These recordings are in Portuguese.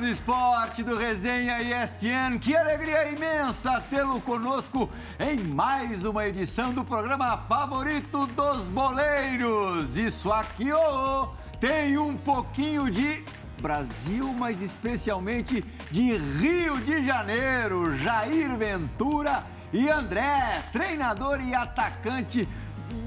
do esporte do Resenha ESPN. Que alegria imensa tê-lo conosco em mais uma edição do programa favorito dos boleiros. Isso aqui tem um pouquinho de Brasil, mas especialmente de Rio de Janeiro. Jair Ventura e André, treinador e atacante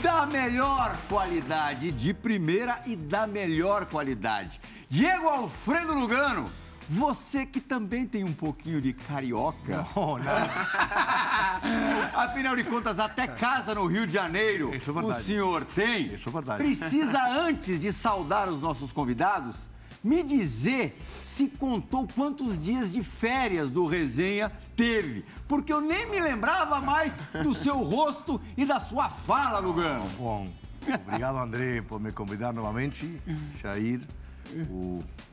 da melhor qualidade, de primeira e da melhor qualidade. Diego Alfredo Lugano, você que também tem um pouquinho de carioca. Não, não. Afinal de contas, até casa no Rio de Janeiro isso é verdade. O senhor tem. Isso é verdade. Precisa, antes de saudar os nossos convidados, me dizer se contou quantos dias de férias do Resenha teve, porque eu nem me lembrava mais do seu rosto e da sua fala, Lugano. Bom, obrigado, André, por me convidar novamente. Jair,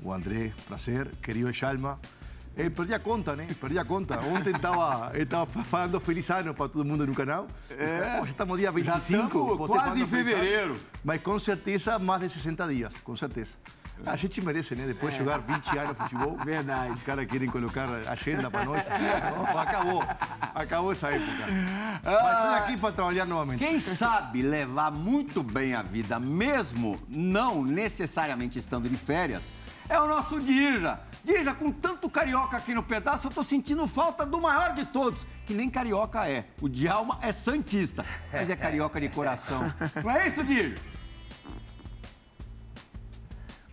o André, prazer, querido Djalma. Perdi a conta, né? Perdi a conta. Ontem estava falando feliz ano para todo mundo no canal. Hoje estamos dia 25. Quase em fevereiro. Mas com certeza, mais de 60 dias, com certeza. A gente merece, né? Depois de jogar 20 anos de futebol. Verdade. Os caras querem colocar agenda para nós. Acabou. Acabou essa época. Mas estou aqui para trabalhar novamente. Quem sabe levar muito bem a vida, mesmo não necessariamente estando de férias, é o nosso Dirja. Dirja, com tanto carioca aqui no pedaço, eu tô sentindo falta do maior de todos, que nem carioca é. O Djalma é santista, mas é carioca de coração. Não é isso, Dirja?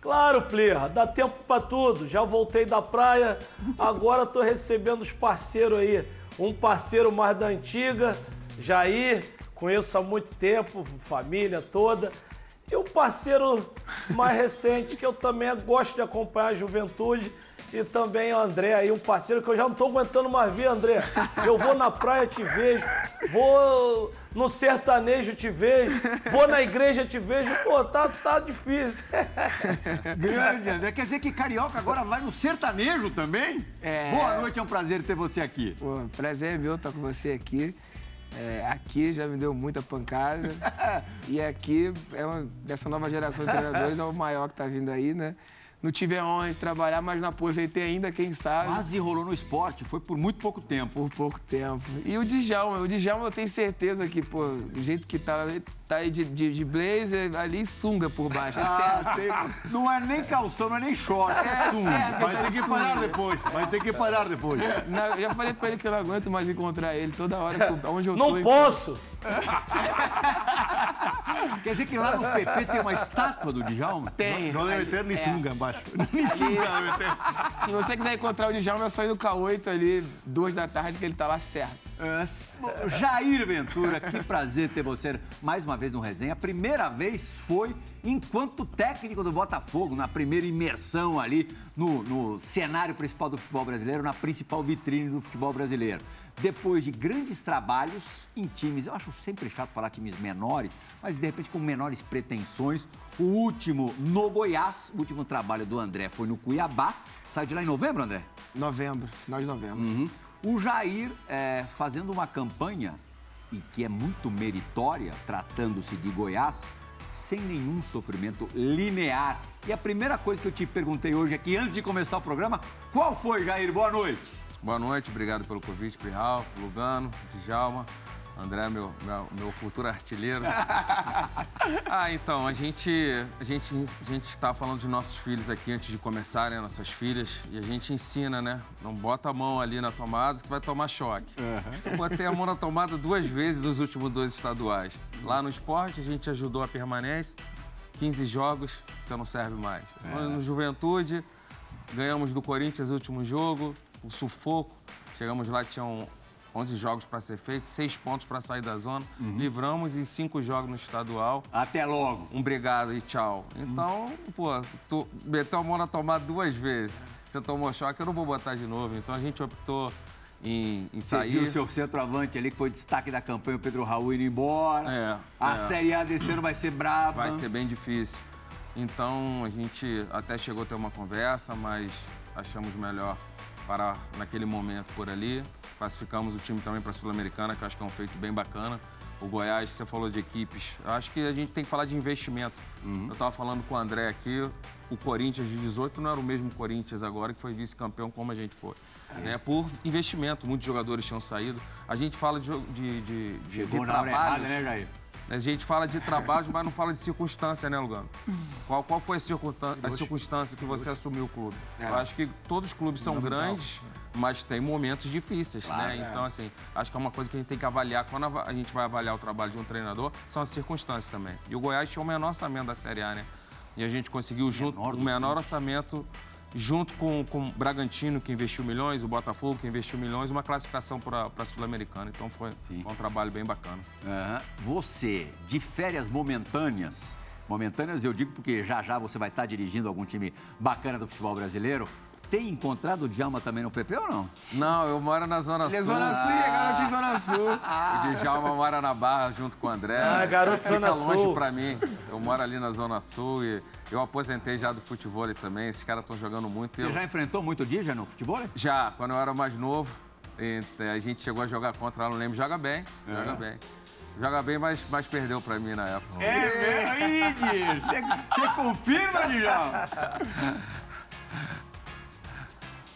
Claro, Plirra, dá tempo pra tudo. Já voltei da praia, agora tô recebendo os parceiros aí. Um parceiro mais da antiga, Jair, conheço há muito tempo, família toda. E um parceiro mais recente, que eu também gosto de acompanhar a Juventude, e também o André aí, um parceiro que eu já não estou aguentando mais ver, André. Eu vou na praia, te vejo. Vou no sertanejo, te vejo. Vou na igreja, te vejo. Pô, tá difícil. Grande, André. Quer dizer que carioca agora vai no sertanejo também? Boa noite, é um prazer ter você aqui. Pô, prazer é meu estar com você aqui. Aqui já me deu muita pancada. E aqui, dessa nova geração de treinadores, é o maior que tá vindo aí, né? Não tive a honra de trabalhar, mas não aposentei ainda, quem sabe. Quase rolou no esporte, foi por muito pouco tempo. Por pouco tempo. E o Djalma eu tenho certeza que, pô, do jeito que tá aí de blazer, ali sunga por baixo, é certo. Não é nem calção, não é nem short, é sunga. Certo, vai ter que sunga. Parar depois, vai ter que parar depois. Não, eu já falei pra ele que eu não aguento mais encontrar ele toda hora, onde eu tô. Não posso! Quer dizer que lá no PP tem uma estátua do Djalma? Tem. Não deve ter Nissunga embaixo. Nissunga deve ter. Se você quiser encontrar o Djalma, é só ir no K8 ali, 2 da tarde, que ele tá lá certo. Jair Ventura, que prazer ter você mais uma vez no Resenha. A primeira vez foi enquanto técnico do Botafogo, na primeira imersão ali no cenário principal do futebol brasileiro, na principal vitrine do futebol brasileiro. Depois de grandes trabalhos em times, eu acho sempre chato falar times menores, mas de repente com menores pretensões, o último no Goiás, o último trabalho do André foi no Cuiabá, saiu de lá em novembro, André? Novembro, final de novembro. Uhum. O Jair fazendo uma campanha, e que é muito meritória, tratando-se de Goiás, sem nenhum sofrimento linear. E a primeira coisa que eu te perguntei hoje aqui, antes de começar o programa, qual foi, Jair? Boa noite. Boa noite, obrigado pelo convite, Pirral, Lugano, Djalma, André, meu futuro artilheiro. Então, a gente está falando de nossos filhos aqui antes de começarem, nossas filhas, e a gente ensina, né? Não bota a mão ali na tomada que vai tomar choque. Eu botei a mão na tomada 2 vezes nos últimos 2 estaduais. Lá no esporte, a gente ajudou a permanência, 15 jogos, você não serve mais. No Juventude, ganhamos do Corinthians o último jogo, o sufoco, chegamos lá, tinham 11 jogos para ser feitos, 6 pontos para sair da zona, livramos e 5 jogos no estadual. Até logo. Um obrigado e tchau. Então, tu meteu a mão na tomada 2 vezes, você tomou choque, eu não vou botar de novo, então a gente optou em sair. Você viu o seu centroavante ali, que foi destaque da campanha, o Pedro Raul indo embora, Série A desse ano vai ser brava. Vai ser bem difícil. Então, a gente até chegou a ter uma conversa, mas achamos melhor parar naquele momento por ali. Classificamos o time também para a Sul-Americana, que eu acho que é um feito bem bacana. o Goiás, você falou de equipes. Acho que a gente tem que falar de investimento. Eu estava falando com o André aqui, o Corinthians de 18 não era o mesmo Corinthians agora, que foi vice-campeão como a gente foi. Né? Por investimento, muitos jogadores tinham saído. A gente fala de trabalhos... Errado, né, Jair? A gente fala de trabalho, mas não fala de circunstância, né, Lugano? Qual foi a circunstância que você assumiu o clube? Eu acho que todos os clubes são grandes, mas tem momentos difíceis, claro, né? Então, assim, acho que é uma coisa que a gente tem que avaliar. Quando a gente vai avaliar o trabalho de um treinador, são as circunstâncias também. E o Goiás tinha o menor orçamento da Série A, né? E a gente conseguiu junto o menor orçamento... junto com o Bragantino, que investiu milhões, o Botafogo, que investiu milhões, uma classificação para a Sul-Americana. Então foi um trabalho bem bacana. Você, de férias momentâneas eu digo porque já você vai estar dirigindo algum time bacana do futebol brasileiro, tem encontrado o Djalma também no PP ou não? Não, eu moro na Zona Sul. Ele é Zona Sul e é garoto de Zona Sul. O Djalma mora na Barra junto com o André. Ah, garoto de Zona Sul. Fica longe pra mim. Eu moro ali na Zona Sul e eu aposentei já do futebol também. Esses caras estão jogando muito. Você já enfrentou muito o Djalma no futebol? Já, quando eu era mais novo. A gente chegou a jogar contra lá no Leme. Joga bem. Joga bem, mas perdeu pra mim na época. É mesmo? Você confirma, Djalma?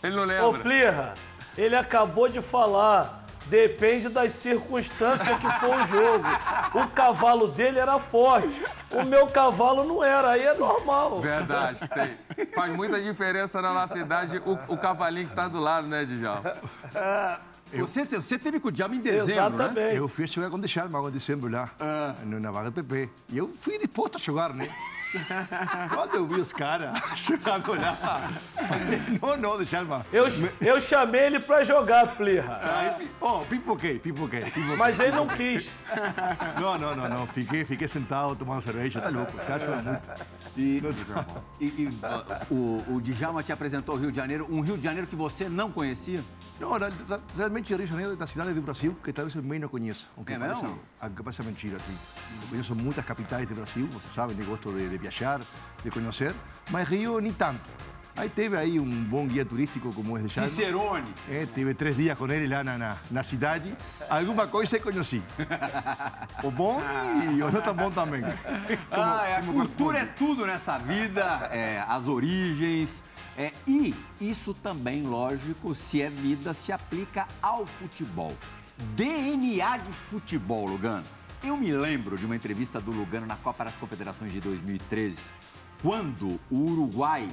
Ele não lembra. Ô, Plirra, ele acabou de falar. Depende das circunstâncias que for o jogo. O cavalo dele era forte. O meu cavalo não era. Aí é normal. Verdade, tem. Faz muita diferença na nossa idade o cavalinho que tá do lado, né, Djalma? Você teve com o Djalma em dezembro, exatamente, né? Eu fui jogar com o Djalma em dezembro lá, na vaga do PP. E eu fui disposto a jogar, né? Quando eu vi os caras jogando lá, não, Djalma. Eu chamei ele pra jogar, Plirra. Pipoquei. Mas ele não quis. Não. Fiquei sentado tomando cerveja. Tá louco, os caras jogam muito. O Djalma te apresentou o Rio de Janeiro, um Rio de Janeiro que você não conhecia? Não, realmente Rio de Janeiro é da cidade do Brasil que talvez eu menos conheça. Aunque pareça mentira, sim. Eu conheço muitas capitais do Brasil, vocês sabem, eu gosto de viajar, de conhecer, mas Rio nem tanto. Aí teve aí um bom guia turístico como é de Djalma. Cicerone. Tive 3 dias com ele lá na cidade. Alguma coisa conheci. O bom e o não tão bom também. A cultura é tudo nessa vida, as origens... E isso também, lógico, se é vida, se aplica ao futebol. DNA de futebol, Lugano. Eu me lembro de uma entrevista do Lugano na Copa das Confederações de 2013, quando o Uruguai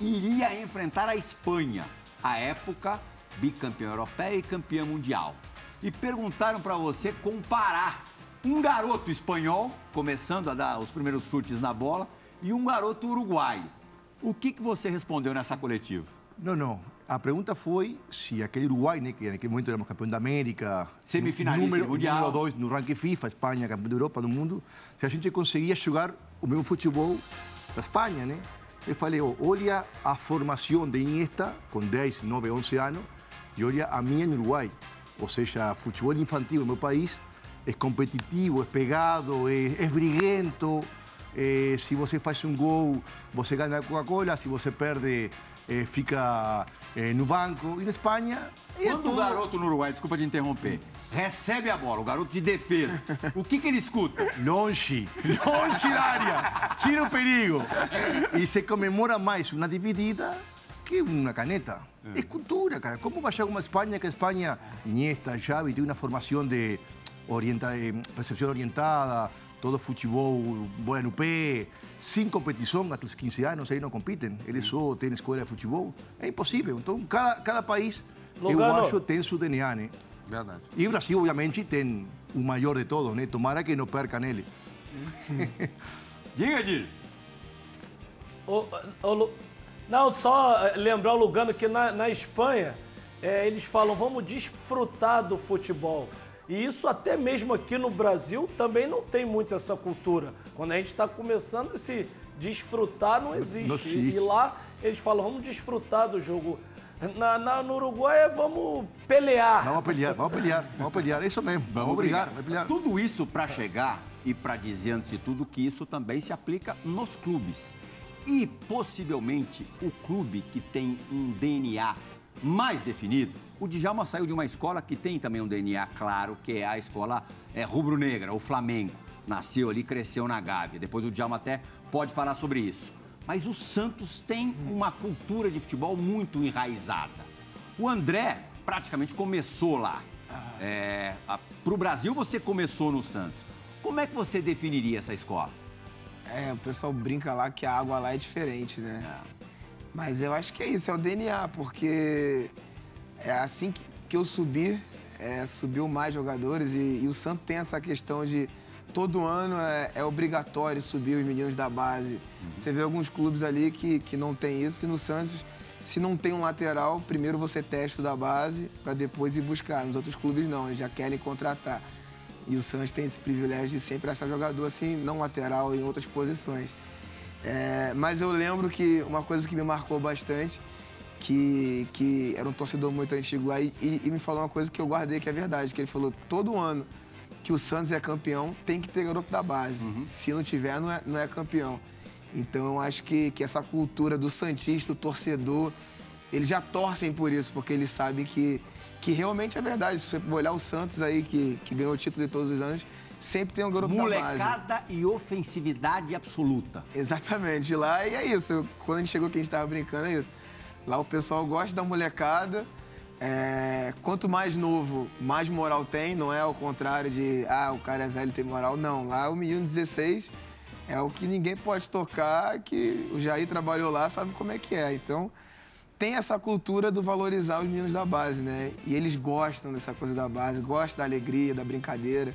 iria enfrentar a Espanha, à época bicampeã europeia e campeã mundial. E perguntaram para você comparar um garoto espanhol, começando a dar os primeiros chutes na bola, e um garoto uruguaio. O que você respondeu nessa coletiva? Não. A pergunta foi se aquele Uruguai, né, que naquele momento éramos campeão da América, semifinalista mundial, número 2 no ranking FIFA, Espanha, campeão da Europa, do mundo, se a gente conseguia jogar o mesmo futebol da Espanha, né? Eu falei, olha a formação de Iniesta com 10, 9, 11 anos e olha a minha no Uruguai. Ou seja, futebol infantil no meu país é competitivo, é pegado, é briguento. Se você faz um gol, você ganha a Coca-Cola. Se você perde, fica no banco. E na Espanha... O garoto no Uruguai, desculpa te interromper, recebe a bola, o garoto de defesa, o que ele escuta? Longe da área. Tira o perigo. E se comemora mais uma dividida que uma caneta. É cultura, cara. Como vai chegar uma Espanha que a Espanha... Iniesta, Xavi, tem uma formação de recepção orientada... Todo futebol, bola no pé, sem competição, até os 15 anos, aí não competem. Eles só têm escola de futebol. É impossível. Então, cada país, Lugano, eu acho, tem seu DNA, né? Verdade. E o Brasil, obviamente, tem o maior de todos, né? Tomara que não perca nele. Diga, Dil. Não, só lembrar o Lugano que na Espanha, eles falam, vamos desfrutar do futebol. E isso até mesmo aqui no Brasil também não tem muito essa cultura. Quando a gente está começando a se desfrutar, não existe. E lá eles falam, vamos desfrutar do jogo. No Uruguai é vamos pelear. Vamos pelear, é isso mesmo. Vamos brigar. Tudo isso para chegar e para dizer, antes de tudo, que isso também se aplica nos clubes. E, possivelmente, o clube que tem um DNA mais definido, o Djalma saiu de uma escola que tem também um DNA claro, que é a escola rubro-negra, o Flamengo. Nasceu ali, cresceu na Gávea. Depois o Djalma até pode falar sobre isso. Mas o Santos tem uma cultura de futebol muito enraizada. O André praticamente começou lá. Para o Brasil, você começou no Santos. Como é que você definiria essa escola? O pessoal brinca lá que a água lá é diferente, né? Mas eu acho que é isso, é o DNA, porque é assim que eu subi, subiu mais jogadores e o Santos tem essa questão de... Todo ano é obrigatório subir os meninos da base. Você vê alguns clubes ali que não tem isso. E no Santos, se não tem um lateral, primeiro você testa o da base para depois ir buscar. Nos outros clubes não, eles já querem contratar. E o Santos tem esse privilégio de sempre achar jogador assim, não lateral, em outras posições. Mas eu lembro que uma coisa que me marcou bastante, que era um torcedor muito antigo lá e me falou uma coisa que eu guardei, que é verdade, que ele falou todo ano que o Santos é campeão, tem que ter garoto da base. Se não tiver, não é campeão. Então, eu acho que essa cultura do santista, do torcedor, eles já torcem por isso, porque eles sabem que realmente é verdade. Se você olhar o Santos aí, que ganhou o título de todos os anos, sempre tem um garoto da base. Molecada e ofensividade absoluta. Exatamente. Lá, e é isso. Quando a gente chegou aqui, a gente estava brincando, é isso. Lá o pessoal gosta da molecada. Quanto mais novo, mais moral tem, não é ao contrário de, o cara é velho e tem moral, não. Lá o menino 16 é o que ninguém pode tocar, que o Jair trabalhou lá, sabe como é que é. Então, tem essa cultura do valorizar os meninos da base, né? E eles gostam dessa coisa da base, gostam da alegria, da brincadeira.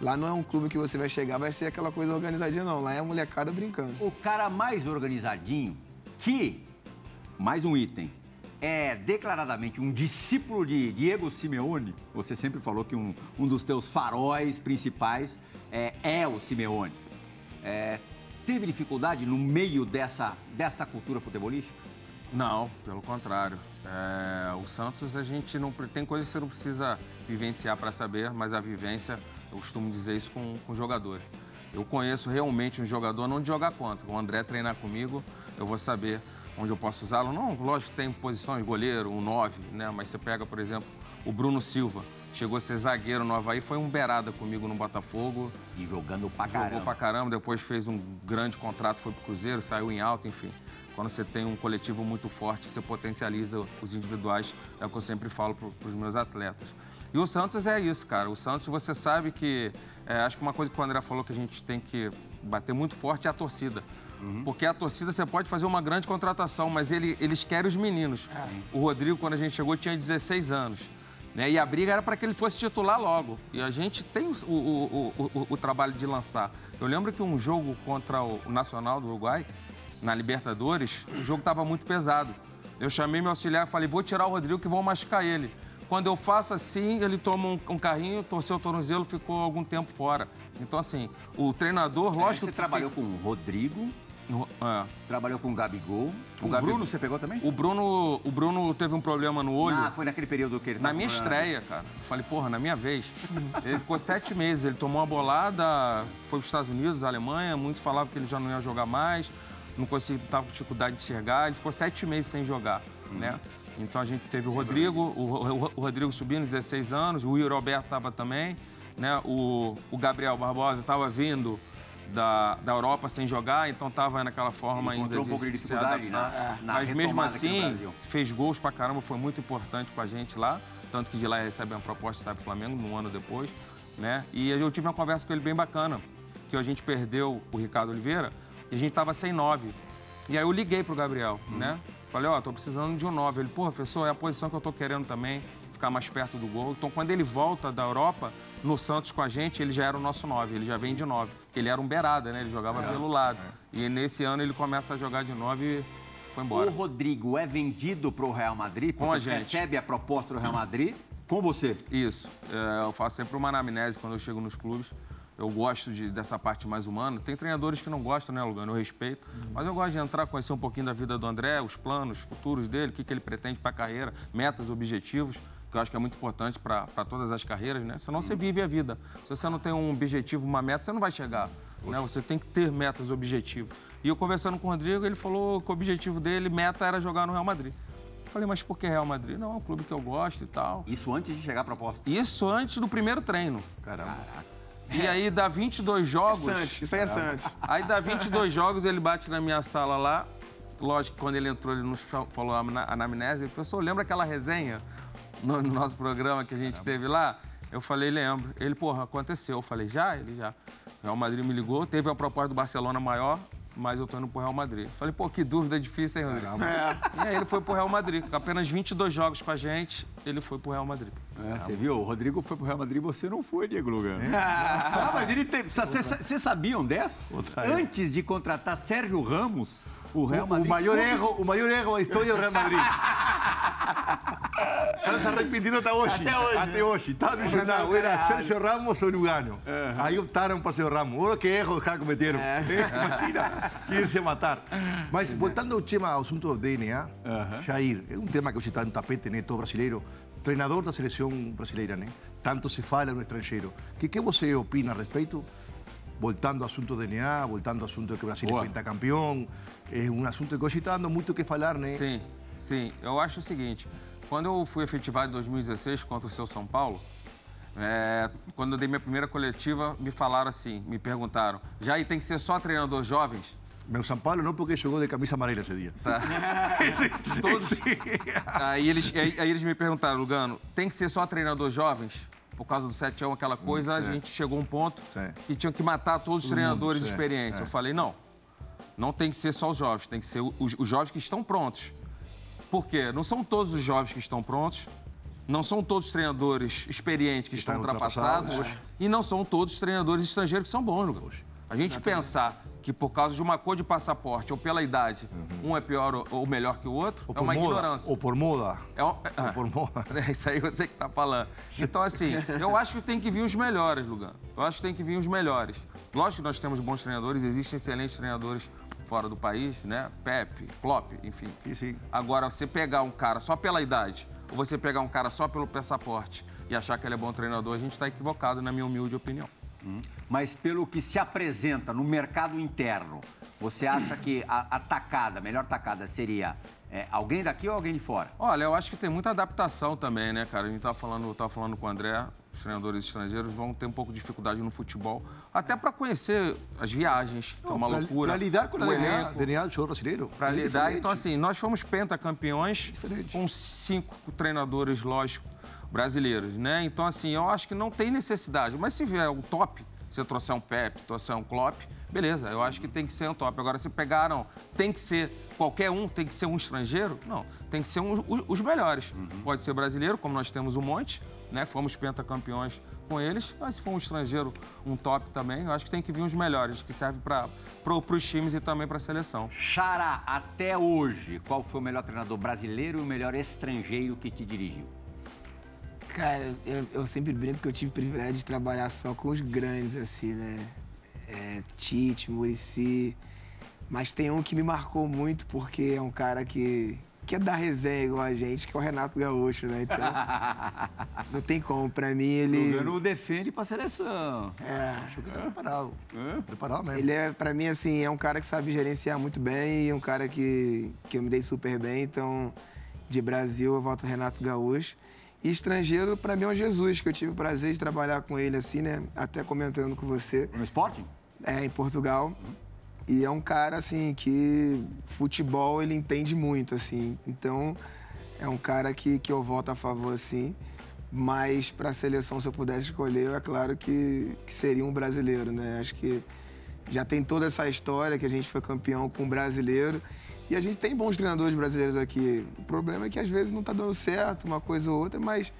Lá não é um clube que você vai chegar, vai ser aquela coisa organizadinha, não. Lá é a molecada brincando. O cara mais organizadinho que... Mais um item. É declaradamente um discípulo de Diego Simeone. Você sempre falou que um dos teus faróis principais é o Simeone. Teve dificuldade no meio dessa cultura futebolística? Não, pelo contrário. O Santos, a gente não... Tem coisas que você não precisa vivenciar para saber, mas a vivência, eu costumo dizer isso com jogadores. Eu conheço realmente um jogador, não de jogar contra. O André treinar comigo, eu vou saber... onde eu posso usá-lo. Não, lógico que tem posições de goleiro, um 9, né? Mas você pega, por exemplo, o Bruno Silva. Chegou a ser zagueiro no Avaí, foi um beirada comigo no Botafogo. E jogando pra caramba. Jogou pra caramba, depois fez um grande contrato, foi pro Cruzeiro, saiu em alta, enfim. Quando você tem um coletivo muito forte, você potencializa os individuais, é o que eu sempre falo pros meus atletas. E o Santos é isso, cara. O Santos, você sabe que... acho que uma coisa que o André falou que a gente tem que bater muito forte é a torcida. Porque a torcida, você pode fazer uma grande contratação, mas eles querem os meninos. O Rodrigo, quando a gente chegou, tinha 16 anos. Né? E a briga era para que ele fosse titular logo. E a gente tem o trabalho de lançar. Eu lembro que um jogo contra o Nacional do Uruguai, na Libertadores, o jogo estava muito pesado. Eu chamei meu auxiliar e falei, vou tirar o Rodrigo que vão machucar ele. Quando eu faço assim, ele toma um carrinho, torceu o tornozelo, ficou algum tempo fora. Então, assim, o treinador, lógico... Você trabalhou com o Rodrigo... Trabalhou com o Gabigol. O Bruno, você pegou também? O Bruno teve um problema no olho. Foi naquele período que ele tava... Na minha estreia, cara. Eu falei, porra, na minha vez. Ele ficou 7 meses, ele tomou uma bolada, foi para os Estados Unidos, Alemanha, muitos falavam que ele já não ia jogar mais, não conseguia, tava com dificuldade de enxergar, ele ficou 7 meses sem jogar, né? Então a gente teve o Rodrigo, o Rodrigo subindo, 16 anos, o Yuri Alberto estava também, né? O Gabriel Barbosa estava vindo... Da Europa sem jogar, então tava naquela forma ainda de um pouco de dificuldade, né? Mas mesmo assim, fez gols pra caramba, foi muito importante pra gente lá, tanto que de lá recebe uma proposta, sabe, Flamengo, um ano depois, né? E eu tive uma conversa com ele bem bacana, que a gente perdeu o Ricardo Oliveira e a gente tava sem 9. E aí eu liguei pro Gabriel, né? Falei, tô precisando de um 9. Ele, professor, é a posição que eu tô querendo também, ficar mais perto do gol. Então, quando ele volta da Europa... No Santos com a gente, ele já era o nosso 9, ele já vem de 9. Ele era um beirada, né? Ele jogava pelo lado. E nesse ano ele começa a jogar de 9 e foi embora. O Rodrigo é vendido para o Real Madrid? Com a gente. Recebe a proposta do Real Madrid com você? Isso. Eu faço sempre uma anamnese quando eu chego nos clubes. Eu gosto dessa parte mais humana. Tem treinadores que não gostam, né, Lugano? Eu respeito. Mas eu gosto de entrar, conhecer um pouquinho da vida do André, os planos futuros dele, o que ele pretende para a carreira, metas, objetivos, que eu acho que é muito importante para todas as carreiras, né? Senão você vive a vida. Se você não tem um objetivo, uma meta, você não vai chegar, né? Você tem que ter metas, objetivos. E eu conversando com o Rodrigo, ele falou que o objetivo dele, meta, era jogar no Real Madrid. Falei, mas por que Real Madrid? Não, é um clube que eu gosto e tal. Isso antes de chegar a proposta? Isso antes do primeiro treino. Caramba. E aí dá 22 jogos... É Santos, isso aí é Santos. Aí dá 22 jogos, ele bate na minha sala lá. Lógico que quando ele entrou, ele nos falou a anamnese. Ele falou, só lembra aquela resenha no nosso programa que a gente teve lá? Eu falei, lembro. Ele, porra, aconteceu. Eu falei, já? Ele, já. Real Madrid me ligou, teve a proposta do Barcelona maior, mas eu tô indo pro Real Madrid. Falei, pô, que dúvida difícil, hein, Rodrigo? É. E aí ele foi pro Real Madrid. Com apenas 22 jogos com a gente, ele foi pro Real Madrid. É, você viu? O Rodrigo foi pro Real Madrid e você não foi, Diego Lugano. Ah, mas ele teve... Vocês sabiam dessa? Antes de contratar Sérgio Ramos, o Real Madrid... O maior erro da história do Real Madrid. Están se arrepentindo até hoje. Até hoje. Estava no jornal. Era Sérgio Ramos ou Lugano. Aí optaram para o Sérgio Ramos. Olha que erro já cometeram. Imagina, queriam se matar. Mas voltando ao tema, ao assunto do DNA, Jair, é um tema que hoje está no tapete, né? Todo brasileiro, treinador da seleção brasileira, né? Tanto se fala no estrangeiro. O que você opina a respeito? Voltando ao assunto do DNA, voltando ao assunto de que o Brasil é pentacampeão. É um assunto que hoje está dando muito o que falar, né? Sim, sim. Eu acho o seguinte... Quando eu fui efetivado em 2016 contra o seu São Paulo, quando eu dei minha primeira coletiva, me falaram assim, me perguntaram, Jair, tem que ser só treinador jovens? Meu São Paulo não, porque jogou de camisa amarela esse dia. Tá. Todos... Aí eles me perguntaram, Lugano, tem que ser só treinador jovens? Por causa do 7-1, aquela coisa, a gente chegou a um ponto que tinham que matar todos os treinadores de experiência. Eu falei, não tem que ser só os jovens, tem que ser os jovens que estão prontos. Por quê? Não são todos os jovens que estão prontos, não são todos os treinadores experientes que estão ultrapassados e não são todos os treinadores estrangeiros que são bons. A gente pensar que por causa de uma cor de passaporte ou pela idade, um é pior ou melhor que o outro, ou é uma ignorância. Ou por moda. Ou por moda. É isso aí, você que está falando. Então, assim, eu acho que tem que vir os melhores, Lugano. Eu acho que tem que vir os melhores. Lógico que nós temos bons treinadores, existem excelentes treinadores fora do país, né? Pepe, Klopp, enfim. Sim. Agora, você pegar um cara só pela idade ou você pegar um cara só pelo passaporte e achar que ele é bom treinador, a gente está equivocado, na minha humilde opinião. Mas pelo que se apresenta no mercado interno, você acha que a melhor tacada seria alguém daqui ou alguém de fora? Olha, eu acho que tem muita adaptação também, né, cara? A gente estava falando com o André, os treinadores estrangeiros vão ter um pouco de dificuldade no futebol, até para conhecer as viagens, que é uma loucura. Para lidar com o DNA do jogador brasileiro. Para lidar, então assim, nós fomos pentacampeões com 5 treinadores, lógico, brasileiros, né? Então assim, eu acho que não tem necessidade, mas se vier um top, se eu trouxer um Pepe, trouxer um Klopp, beleza, eu acho que tem que ser um top. Agora, se pegaram, tem que ser qualquer um, tem que ser um estrangeiro? Não, tem que ser os melhores. Pode ser brasileiro, como nós temos um monte, né? Fomos pentacampeões com eles, mas se for um estrangeiro, um top também, eu acho que tem que vir os melhores, que serve para os times e também para a seleção. Xará, até hoje, qual foi o melhor treinador brasileiro e o melhor estrangeiro que te dirigiu? Cara, eu sempre brinco que eu tive o privilégio de trabalhar só com os grandes, assim, né? Tite, Muricy, mas tem um que me marcou muito porque é um cara que é da resenha igual a gente, que é o Renato Gaúcho, né? Então, não tem como, pra mim ele... O Lugano defende pra seleção. Acho que tá preparado. Preparado mesmo. Ele é, pra mim, assim, é um cara que sabe gerenciar muito bem e é um cara que eu me dei super bem, então, de Brasil eu volto ao Renato Gaúcho. E estrangeiro, pra mim, é o Jesus, que eu tive o prazer de trabalhar com ele, assim, né? Até comentando com você. No Sporting? Em Portugal. E é um cara, assim, que futebol ele entende muito, assim. Então, é um cara que eu voto a favor, assim. Mas pra seleção, se eu pudesse escolher, é claro que seria um brasileiro, né? Acho que já tem toda essa história que a gente foi campeão com um brasileiro. E a gente tem bons treinadores brasileiros aqui. O problema é que às vezes não está dando certo, uma coisa ou outra, mas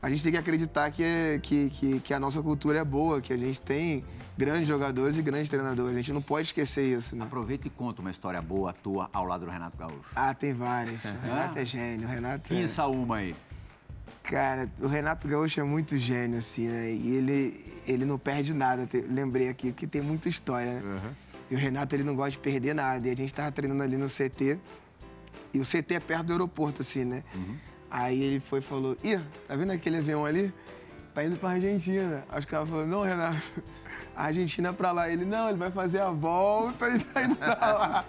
a gente tem que acreditar que a nossa cultura é boa, que a gente tem grandes jogadores e grandes treinadores. A gente não pode esquecer isso, né? Aproveita e conta uma história boa tua ao lado do Renato Gaúcho. Ah, tem várias. O Renato é gênio, o Renato... Pensa uma aí. Cara, o Renato Gaúcho é muito gênio, assim, né? E ele não perde nada. Lembrei aqui, porque tem muita história, né? E o Renato, ele não gosta de perder nada. E a gente tava treinando ali no CT. E o CT é perto do aeroporto, assim, né? Aí ele foi e falou, tá vendo aquele avião ali? Tá indo pra Argentina. Aí os caras falaram, não, Renato, a Argentina pra lá. Ele, não, ele vai fazer a volta e tá indo pra lá.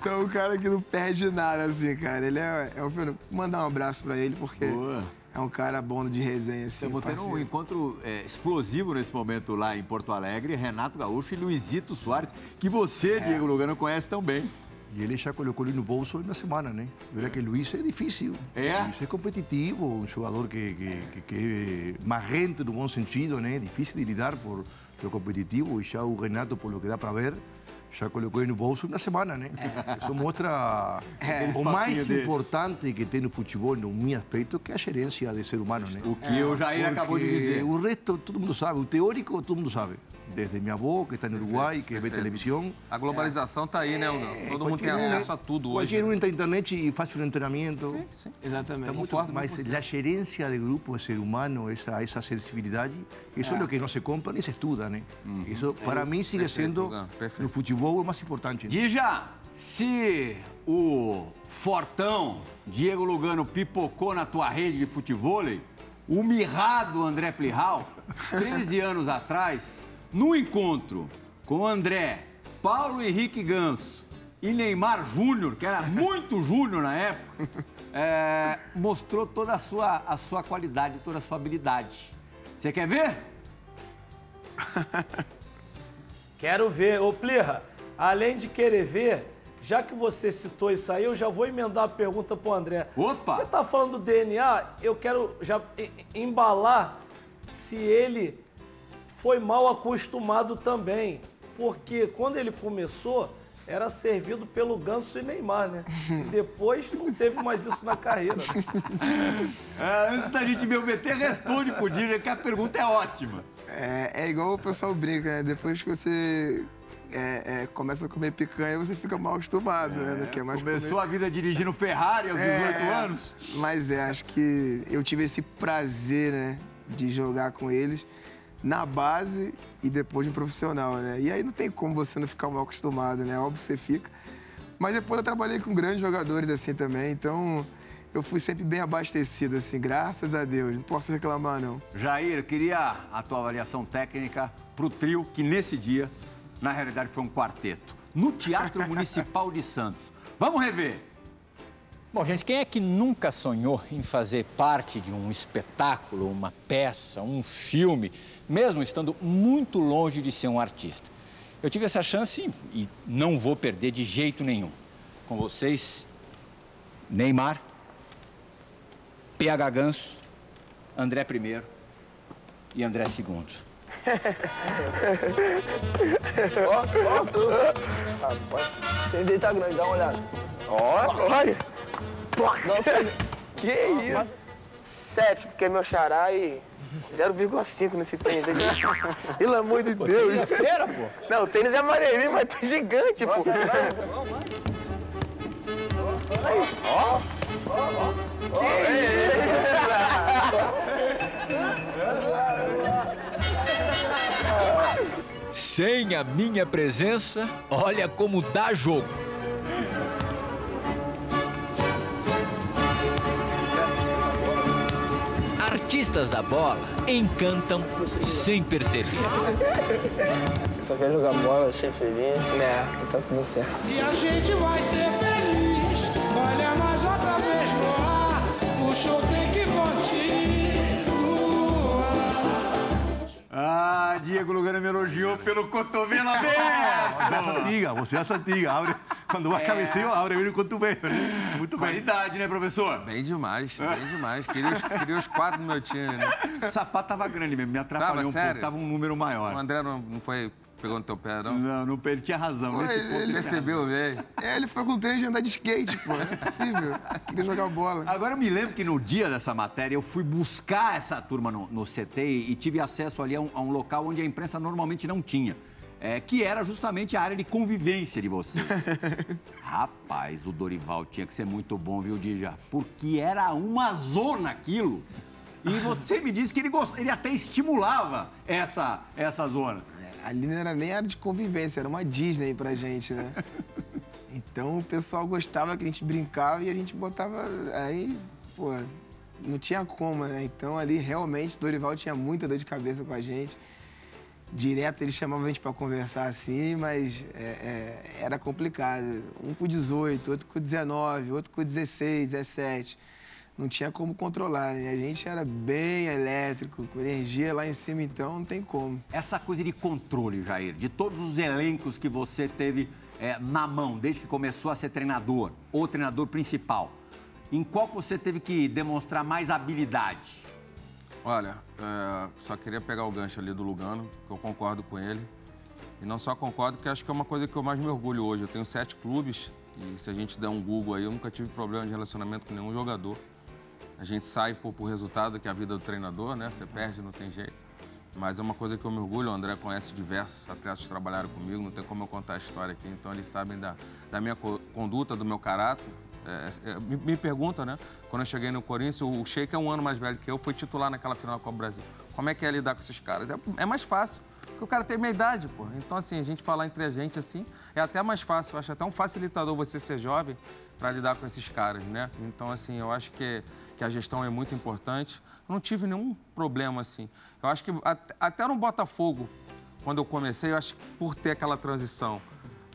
Então, o cara que não perde nada, assim, cara. Ele é um fenômeno. Mandar um abraço pra ele, porque... Boa. É um cara bom de resenha, assim. Estamos tendo um encontro explosivo nesse momento lá em Porto Alegre. Renato Gaúcho e Luizito Soares, que você, Diego Lugano, conhece tão bem. E ele já colocou ele no bolso na semana, né? Olha que Luiz é difícil. É? Luiz é competitivo, um jogador que é marrente no bom sentido, né? Difícil de lidar por ser competitivo. E já o Renato, pelo que dá para ver, já colocou ele no bolso na semana, né? Isso mostra o mais importante que tem no futebol, no meu aspecto, que é a gerência de ser humano, né? O que o Jair acabou de dizer. O resto, todo mundo sabe. O teórico, todo mundo sabe. Desde minha avó, que está no Uruguai, que vê televisão. A globalização está aí, né? Todo mundo tem acesso a tudo hoje. Qualquer um entra na internet e faz um treinamento. Sim, sim. Exatamente. Então, muito, mas a gerência de grupo, ser humano, essa sensibilidade, isso é o que não se compra nem se estuda, né? Uhum. Isso, para mim, sigue sendo no futebol o mais importante. Né? E já, se o fortão Diego Lugano pipocou na tua rede de futebol, o mirrado André Plihal, 13 anos atrás... No encontro com André, Paulo Henrique Ganso e Neymar Júnior, que era muito Júnior na época, mostrou toda a sua qualidade, toda a sua habilidade. Você quer ver? Quero ver. Ô, Plirra, além de querer ver, já que você citou isso aí, eu já vou emendar a pergunta pro André. Opa! Você tá falando do DNA, eu quero já embalar se ele... foi mal acostumado também, porque quando ele começou, era servido pelo Ganso e Neymar, né? E depois não teve mais isso na carreira. Antes da gente ver o PT, responde pro DJ, que a pergunta é ótima. É igual o pessoal brinca, né? Depois que você começa a comer picanha, você fica mal acostumado, né? Que é mais começou a vida dirigindo Ferrari aos 18 anos. Mas acho que eu tive esse prazer, né? De jogar com eles. Na base e depois no profissional, né? E aí não tem como você não ficar mal acostumado, né? Óbvio que você fica. Mas depois eu trabalhei com grandes jogadores, assim, também. Então, eu fui sempre bem abastecido, assim, graças a Deus. Não posso reclamar, não. Jair, eu queria a tua avaliação técnica pro trio, que nesse dia, na realidade, foi um quarteto. No Teatro Municipal de Santos. Vamos rever. Bom, gente, quem é que nunca sonhou em fazer parte de um espetáculo, uma peça, um filme, mesmo estando muito longe de ser um artista? Eu tive essa chance e não vou perder de jeito nenhum. Com vocês, Neymar, PH Ganso, André I e André II. Ó, rapaz, tem deita grande, dá uma olhada. Olha! Nossa, que isso? 7, porque é meu xará e 0,5 nesse tênis. Pelo amor de Deus. É feira, pô. Não, o tênis é amarelinho, mas tá gigante, pô. Ó, ó, ó. Que isso? Sem a minha presença, olha como dá jogo. Artistas da bola encantam sem perceber. Eu só quero jogar bola, ser feliz, né? Tá tudo certo. E a gente vai ser feliz. Olha nós outra vez no ar. O show tem que continuar. Ah, Diego Lugano me elogiou pelo cotovelo aberto. Você é essa antiga, abre. Quando vai cabeceio, abre o cotovelo. Muito bem. Qualidade, né, professor? Bem demais, bem demais. Queria os 4 no meu time, né? O sapato tava grande mesmo, me atrapalhou um pouco, tava um número maior. O André não foi... Pegou no teu pé, não? Não, ele tinha razão. Pô, ele percebeu, velho. Ele foi com o tênis de andar de skate, pô. Não é possível. Queria jogar bola. Agora, eu me lembro que no dia dessa matéria, eu fui buscar essa turma no CT e tive acesso ali a um local onde a imprensa normalmente não tinha. Que era justamente a área de convivência de vocês. Rapaz, o Dorival tinha que ser muito bom, viu, Dija? Porque era uma zona aquilo. E você me disse que ele até estimulava essa zona. Ali não era nem área de convivência, era uma Disney pra gente, né? Então o pessoal gostava que a gente brincava e a gente botava... Aí, pô, não tinha como, né? Então ali realmente o Dorival tinha muita dor de cabeça com a gente. direto ele chamava a gente pra conversar assim, mas era complicado. Um com 18, outro com 19, outro com 16, 17. Não tinha como controlar, né? A gente era bem elétrico, com energia lá em cima, então não tem como. Essa coisa de controle, Jair, de todos os elencos que você teve na mão, desde que começou a ser treinador, ou treinador principal, em qual você teve que demonstrar mais habilidade? Olha, só queria pegar o gancho ali do Lugano, que eu concordo com ele. E não só concordo, que acho que é uma coisa que eu mais me orgulho hoje. Eu tenho 7 clubes e se a gente der um Google aí, eu nunca tive problema de relacionamento com nenhum jogador. A gente sai por resultado, que é a vida do treinador, né? Você perde, não tem jeito. Mas é uma coisa que eu me orgulho. O André conhece diversos atletas que trabalharam comigo, não tem como eu contar a história aqui. Então, eles sabem da minha conduta, do meu caráter. Me perguntam, né? Quando eu cheguei no Corinthians, o Sheik é um ano mais velho que eu, foi titular naquela final da Copa do Brasil. Como é que é lidar com esses caras? É mais fácil, porque o cara tem minha idade, pô. Então, assim, a gente falar entre a gente, assim, é até mais fácil. Eu acho até um facilitador você ser jovem para lidar com esses caras, né? Então, assim, eu acho que a gestão é muito importante. Eu não tive nenhum problema, assim. Eu acho que até no Botafogo, quando eu comecei, eu acho que por ter aquela transição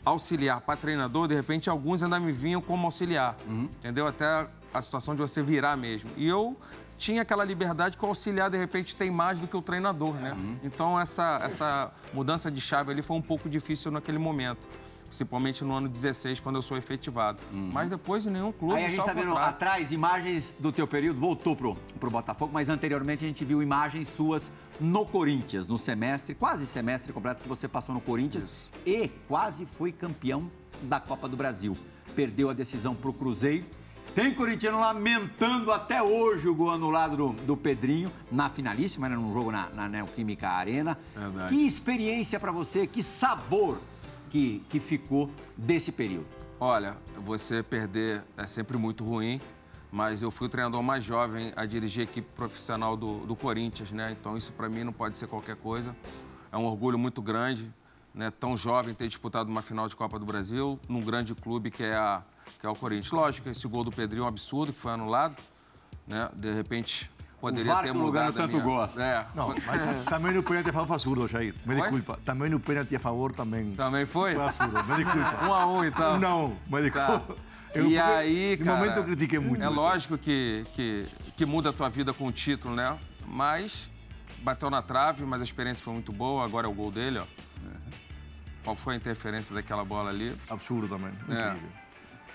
auxiliar para treinador, de repente, alguns ainda me vinham como auxiliar, entendeu? Até a situação de você virar mesmo. E eu tinha aquela liberdade que o auxiliar, de repente, tem mais do que o treinador, né? Então, essa mudança de chave ali foi um pouco difícil naquele momento. Principalmente no ano 16, quando eu sou efetivado. Mas depois em nenhum clube. Aí a gente está vendo atrás imagens do teu período, voltou pro Botafogo, mas anteriormente a gente viu imagens suas no Corinthians, no semestre, quase semestre completo que você passou no Corinthians. Isso. E quase foi campeão da Copa do Brasil. Perdeu a decisão pro Cruzeiro. Tem corintiano lamentando até hoje o gol anulado do Pedrinho, na finalíssima, era num jogo na Neoquímica Arena. Verdade. Que experiência para você, que sabor que ficou desse período? Olha, você perder é sempre muito ruim, mas eu fui o treinador mais jovem a dirigir a equipe profissional do Corinthians, né? Então isso para mim não pode ser qualquer coisa. É um orgulho muito grande, né? Tão jovem ter disputado uma final de Copa do Brasil num grande clube que é o Corinthians. Lógico, esse gol do Pedrinho é um absurdo, que foi anulado, né? De repente poderia ter mudado tanto minha... gosta. É. Não, mas também no pênalti a favor foi absurdo, Jair. Me desculpa. Também no pênalti a favor também. Também foi? Foi absurdo, me desculpa. 1-1 então. Não, me desculpa. Tá. Aí, no momento eu critiquei muito. É lógico que muda a tua vida com o título, né? Mas bateu na trave, mas a experiência foi muito boa. Agora é o gol dele, ó. Qual foi a interferência daquela bola ali? Absurdo também. Incrível.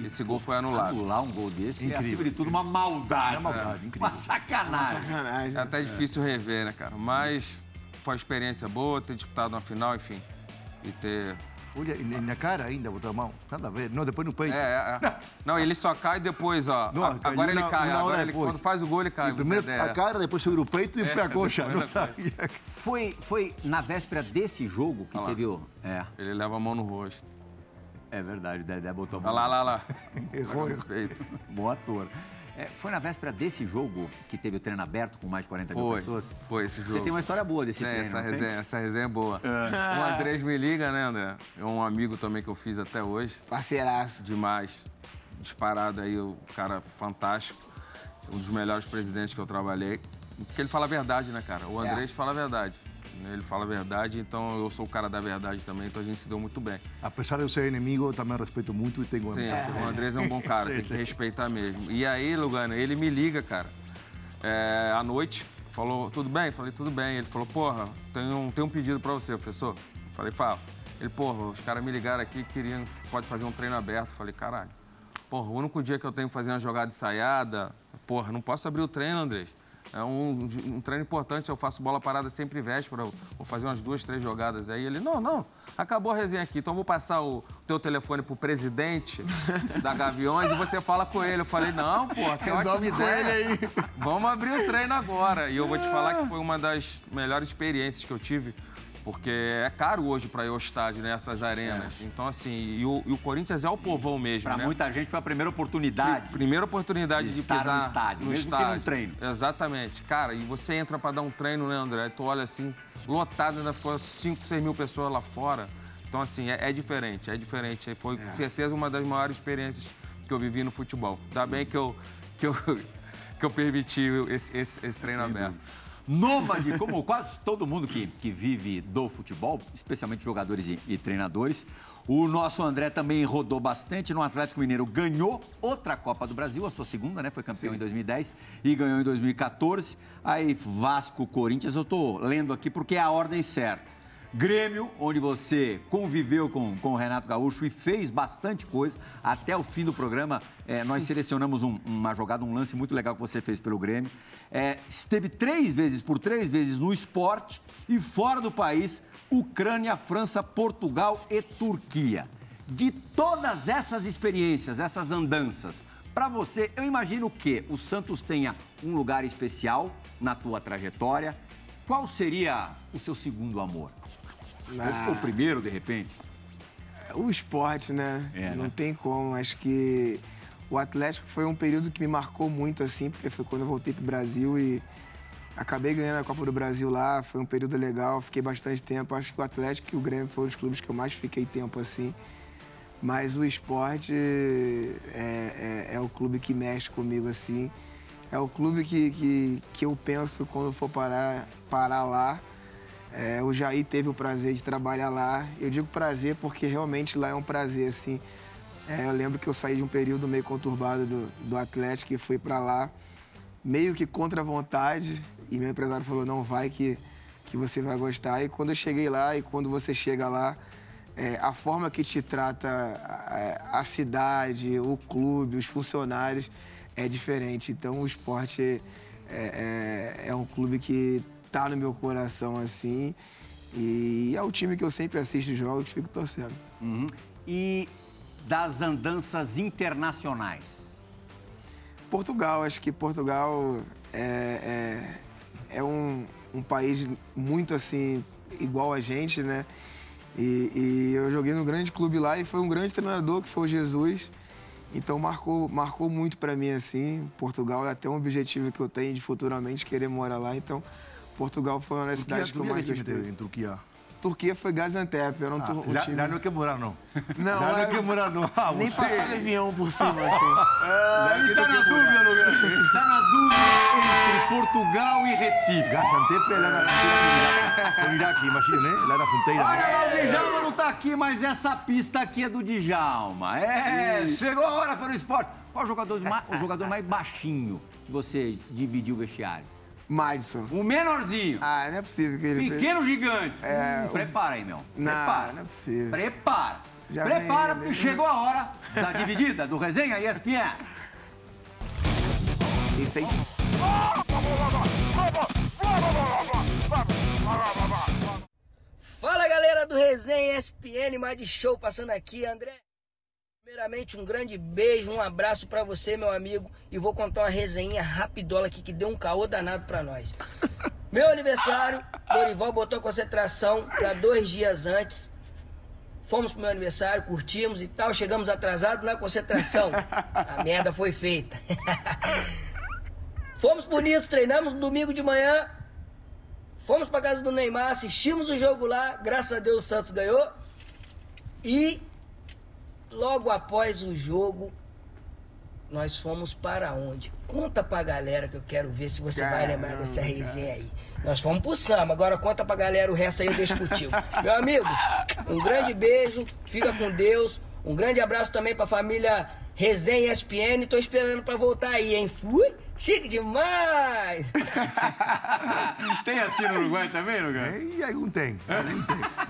Esse gol foi anulado. Anular um gol desse é, acima de tudo, uma maldade. É uma maldade, incrível. Uma sacanagem. É até difícil rever, né, cara? Mas foi uma experiência boa, ter disputado uma final, enfim, e ter... Olha, na cara ainda, botou a mão. Nada a ver. Não, depois no peito. Não, ele só cai depois, ó. Não, agora ele cai. Agora ele, quando faz o gol, ele cai. Primeiro a cara, depois segura o peito e depois a coxa. Não sabia. Foi na véspera desse jogo que teve o... É. Ele leva a mão no rosto. É verdade, o Dedé botou a mão. Lá. Errou. Bom ator. Foi na véspera desse jogo que teve o treino aberto com mais de 40 mil pessoas? Foi esse jogo. Você tem uma história boa desse treino, essa resenha é boa. O André me liga, né, André? É um amigo também que eu fiz até hoje. Parceiraço. Demais. Disparado aí, um cara fantástico. Um dos melhores presidentes que eu trabalhei. Porque ele fala a verdade, né, cara? O André fala a verdade. Ele fala a verdade, então eu sou o cara da verdade também, então a gente se deu muito bem. Apesar de eu ser inimigo, eu também respeito muito e tenho... Sim, o Andrés é um bom cara, tem que respeitar mesmo. E aí, Lugano, ele me liga, cara, à noite, falou, tudo bem? Falei, tudo bem. Ele falou, porra, tem um pedido pra você, professor. Falei, fala. Ele, porra, os caras me ligaram aqui, queriam, pode fazer um treino aberto. Falei, caralho, porra, o único dia que eu tenho que fazer uma jogada ensaiada, porra, não posso abrir o treino, Andrés. É um treino importante, eu faço bola parada sempre véspera, vou fazer umas 2, 3 jogadas. Aí ele, não, acabou a resenha aqui, então eu vou passar o teu telefone pro presidente da Gaviões e você fala com ele. Eu falei, não, pô, que ótima ideia, vamos abrir o treino agora. E eu vou te falar que foi uma das melhores experiências que eu tive, porque é caro hoje para ir ao estádio, né, essas arenas. Então, assim, e o Corinthians é o povão mesmo, né? Para muita gente foi a primeira oportunidade. Primeira oportunidade de pisar no estádio, mesmo que num treino. Exatamente. Cara, e você entra para dar um treino, né, André? Tu olha assim, lotado, ainda ficou 5, 6 mil pessoas lá fora. Então, assim, é diferente. Foi, com certeza, uma das maiores experiências que eu vivi no futebol. Ainda bem que eu permiti esse treino aberto. nômade, como quase todo mundo que vive do futebol, especialmente jogadores e treinadores. O nosso André também rodou bastante no Atlético Mineiro, ganhou outra Copa do Brasil, a sua segunda, né? Foi campeão em 2010 e ganhou em 2014. Aí Vasco, Corinthians, eu tô lendo aqui porque é a ordem certa. Grêmio, onde você conviveu com o Renato Gaúcho e fez bastante coisa. Até o fim do programa, nós selecionamos uma jogada, um lance muito legal que você fez pelo Grêmio. Esteve três vezes no esporte e fora do país, Ucrânia, França, Portugal e Turquia. De todas essas experiências, essas andanças, para você, eu imagino que o Santos tenha um lugar especial na tua trajetória. Qual seria o seu segundo amor? O primeiro, de repente? O esporte, né? Não tem como. Acho que o Atlético foi um período que me marcou muito, assim, porque foi quando eu voltei pro Brasil e acabei ganhando a Copa do Brasil lá. Foi um período legal, fiquei bastante tempo. Acho que o Atlético e o Grêmio foram os clubes que eu mais fiquei tempo, assim. Mas o esporte é o clube que mexe comigo, assim. É o clube que eu penso quando for parar lá. O Jair teve o prazer de trabalhar lá. Eu digo prazer porque realmente lá é um prazer, assim. Eu lembro que eu saí de um período meio conturbado do Atlético e fui pra lá meio que contra a vontade. E meu empresário falou, não vai que você vai gostar. E quando eu cheguei lá e quando você chega lá, a forma que te trata a cidade, o clube, os funcionários é diferente. Então o esporte é um clube que tá no meu coração, assim, e é o time que eu sempre assisto os jogos, fico torcendo. Uhum. E das andanças internacionais? Portugal, acho que Portugal é um país muito, assim, igual a gente, né? E eu joguei num grande clube lá e foi um grande treinador, que foi o Jesus, então marcou muito pra mim, assim. Portugal é até um objetivo que eu tenho de futuramente querer morar lá, então... Portugal foi uma das cidades que eu mais gostei. Em Turquia? Turquia foi Gaziantep, era um time... Lá não quer morar, não. Não quer morar, não. Nem passar de avião por cima, assim. Ele tá na dúvida, Lugano. Tá na dúvida entre Portugal e Recife. Gaziantep é lá na fronteira do Iraque, imagina, né? Lá na fronteira. Olha, o Djalma não tá aqui, mas essa pista aqui é do Djalma. Chegou a hora para o esporte. Qual o jogador mais baixinho que você dividiu o vestiário? Madison. O menorzinho. Ah, não é possível que ele... Pequeno gigante. Prepara aí, meu. Não é possível. Prepara. Prepara, porque chegou a hora da dividida do Resenha ESPN. Isso aí. Fala, galera do Resenha ESPN, mais de show passando aqui, André. Primeiramente, um grande beijo, um abraço pra você, meu amigo. E vou contar uma resenha rapidola aqui que deu um caô danado pra nós. Meu aniversário, Dorival botou a concentração pra 2 dias antes. Fomos pro meu aniversário, curtimos e tal. Chegamos atrasados na concentração. A merda foi feita. Fomos bonitos, treinamos no domingo de manhã. Fomos pra casa do Neymar, assistimos o jogo lá. Graças a Deus, o Santos ganhou. E... logo após o jogo, nós fomos para onde? Conta pra galera que eu quero ver se você vai lembrar dessa resenha aí. Nós fomos pro samba, agora conta pra galera o resto aí eu deixo contigo. Meu amigo, um grande beijo, fica com Deus. Um grande abraço também pra família Resenha ESPN. Tô esperando pra voltar aí, hein? Fui! Chique demais! Tem assim no Uruguai também, Lugano? Algum tem.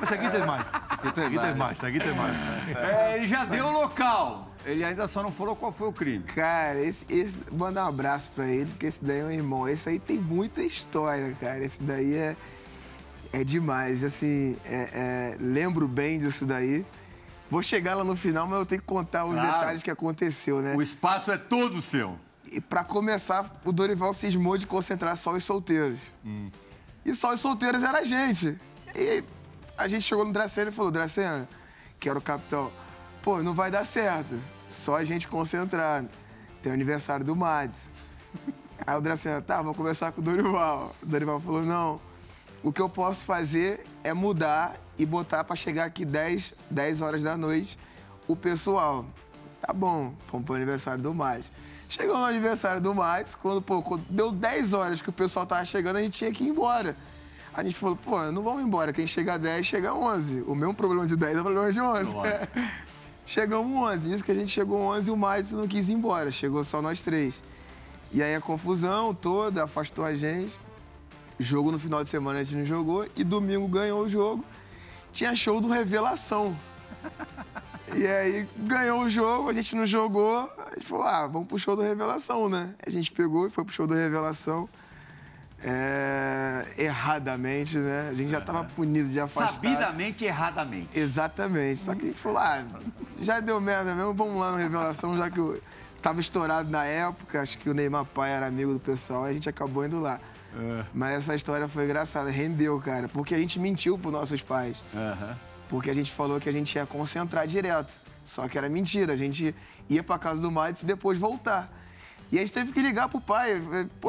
Mas aqui tem mais. Aqui tem mais. Ele já deu o local. Ele ainda só não falou qual foi o crime. Cara, esse mandar um abraço pra ele, porque esse daí é um irmão. Esse aí tem muita história, cara. Esse daí é demais. Assim, lembro bem disso daí. Vou chegar lá no final, mas eu tenho que contar os detalhes que aconteceu, né? O espaço é todo seu. E pra começar, o Dorival cismou de concentrar só os solteiros. E só os solteiros era a gente. E a gente chegou no Dracena e falou, Dracena, que era o capitão, pô, não vai dar certo. Só a gente concentrar. Tem o aniversário do Madison. Aí o Dracena, tá, vou conversar com o Dorival. O Dorival falou, não, o que eu posso fazer é mudar e botar pra chegar aqui 10 horas da noite o pessoal. Tá bom, fomos pro aniversário do Madison. Chegou no aniversário do Max, quando deu 10 horas que o pessoal tava chegando, a gente tinha que ir embora. A gente falou, pô, não vamos embora, quem chega a 10, chega a 11. O mesmo problema de 10 é o problema de 11. Chegamos 11, nisso que a gente chegou 11 e o Madison não quis ir embora, chegou só nós três. E aí a confusão toda afastou a gente, jogo no final de semana a gente não jogou e domingo ganhou o jogo, tinha show do Revelação. E aí ganhou o jogo, a gente não jogou, a gente falou, ah, vamos pro show do Revelação, né? A gente pegou e foi pro show do Revelação. Erradamente, né? A gente já tava punido de afastado. Sabidamente, erradamente. Exatamente. Só que a gente falou, ah, já deu merda mesmo, vamos lá no Revelação, já que eu tava estourado na época, acho que o Neymar Pai era amigo do pessoal, a gente acabou indo lá. Mas essa história foi engraçada, rendeu, cara, porque a gente mentiu pros nossos pais. Porque a gente falou que a gente ia concentrar direto, só que era mentira, a gente ia pra casa do Madison e depois voltar. E a gente teve que ligar pro pai,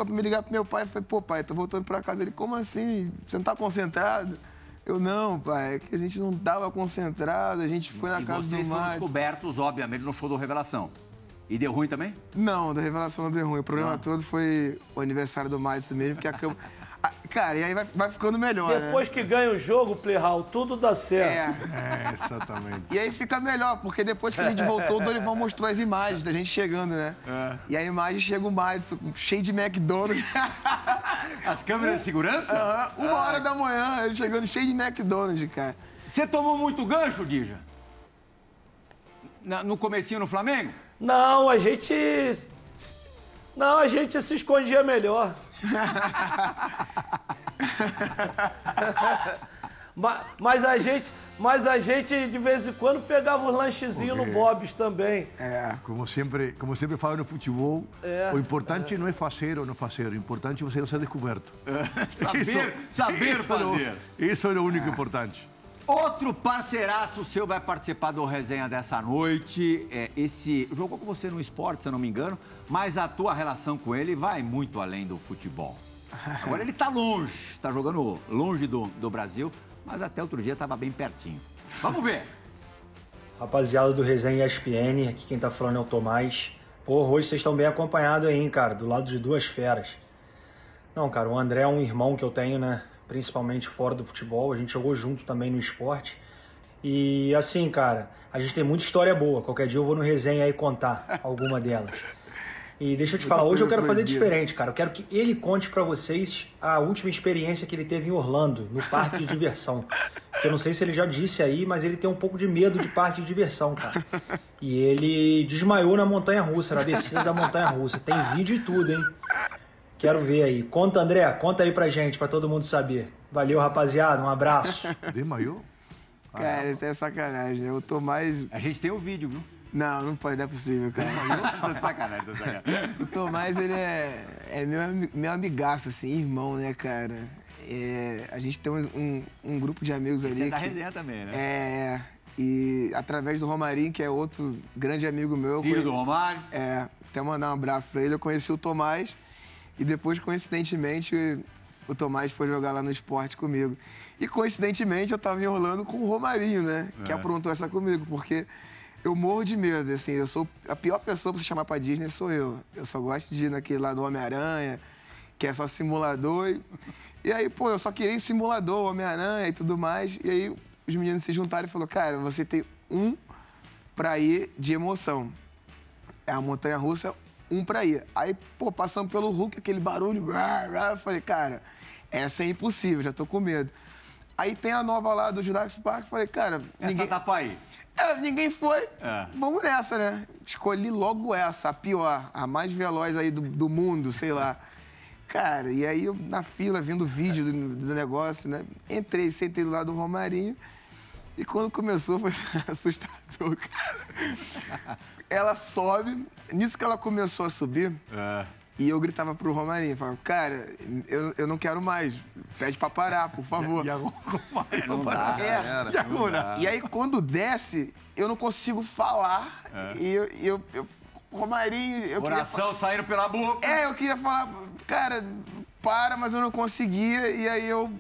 me ligar pro meu pai, falei, pô, pai, tô voltando pra casa. Ele, como assim? Você não tá concentrado? Eu, não, pai, é que a gente não tava concentrado, a gente foi na casa do Madison. E vocês foram descobertos, obviamente, no show do Revelação. E deu ruim também? Não, da Revelação não deu ruim. O problema todo foi o aniversário do Madison mesmo, porque a cama... Cara, e aí vai ficando melhor, depois, né? Que ganha o jogo, Playhall, tudo dá certo. Exatamente. E aí fica melhor, porque depois que a gente voltou, o Dorival mostrou as imagens da gente chegando, né? E a imagem chega o Madison, cheio de McDonald's. As câmeras de segurança? Uma hora da manhã, ele chegando cheio de McDonald's, cara. Você tomou muito gancho, Dija? No comecinho no Flamengo? Não, a gente se escondia melhor. mas a gente de vez em quando pegava um lanchezinho no Bob's também. Como sempre falo no futebol, o importante não é fazer ou não fazer, o importante é você não ser descoberto. Saber fazer. Isso era o único importante. Outro parceiraço seu vai participar do resenha dessa noite. Esse jogou com você no esporte, se eu não me engano, mas a tua relação com ele vai muito além do futebol. Agora ele tá longe, tá jogando longe do Brasil, mas até outro dia tava bem pertinho. Vamos ver. Rapaziada do Resenha ESPN, aqui quem tá falando é o Tomás. Porra, hoje vocês estão bem acompanhados aí, hein, cara, do lado de duas feras. Não, cara, o André é um irmão que eu tenho, né? Principalmente fora do futebol, a gente jogou junto também no esporte. E assim, cara, a gente tem muita história boa, qualquer dia eu vou no resenha aí contar alguma delas. E deixa eu te falar, hoje eu quero fazer diferente, cara, eu quero que ele conte pra vocês a última experiência que ele teve em Orlando, no parque de diversão. Eu não sei se ele já disse aí, mas ele tem um pouco de medo de parque de diversão, cara. E ele desmaiou na montanha-russa, na descida da montanha-russa, tem vídeo e tudo, hein? Quero ver aí. Conta, André, conta aí pra gente, pra todo mundo saber. Valeu, rapaziada, um abraço. Desmaiou? Cara, isso é sacanagem, eu tô mais... A gente tem o vídeo, viu? Não, não pode, não é possível, cara. Tô sacanagem. O Tomás, ele é meu amigaço, assim, irmão, né, cara? A gente tem um grupo de amigos ali. Você é da resenha também, né? E através do Romarinho, que é outro grande amigo meu. Filho do Romário? Até mandar um abraço pra ele. Eu conheci o Tomás. E depois, coincidentemente, o Tomás foi jogar lá no esporte comigo. E, coincidentemente, eu tava em Orlando com o Romarinho, né? Que aprontou essa comigo, porque eu morro de medo, assim. Eu sou a pior pessoa pra se chamar pra Disney, sou eu. Eu só gosto de ir naquele lá do Homem-Aranha, que é só simulador. E aí, pô, eu só queria ir simulador, Homem-Aranha e tudo mais. E aí, os meninos se juntaram e falaram, cara, você tem um pra ir de emoção. É a montanha-russa... um pra ir. Aí, pô, passando pelo Hulk, aquele barulho, eu falei, cara, essa é impossível, já tô com medo. Aí tem a nova lá do Jurassic Park, falei, cara... Essa dá pra ir. Ninguém foi, vamos nessa, né? Escolhi logo essa, a pior, a mais veloz aí do mundo, sei lá. Cara, e aí eu na fila, vendo o vídeo do negócio, né? Entrei, sentei do lado do Romarinho, e quando começou foi assustador, cara. Ela sobe, nisso que ela começou a subir, e eu gritava pro Romarinho, falava, cara, eu não quero mais, pede pra parar, por favor. E aí quando desce, eu não consigo falar, e eu Romarinho... Coração saindo pela boca. Eu queria falar, cara, para, mas eu não conseguia, e aí eu...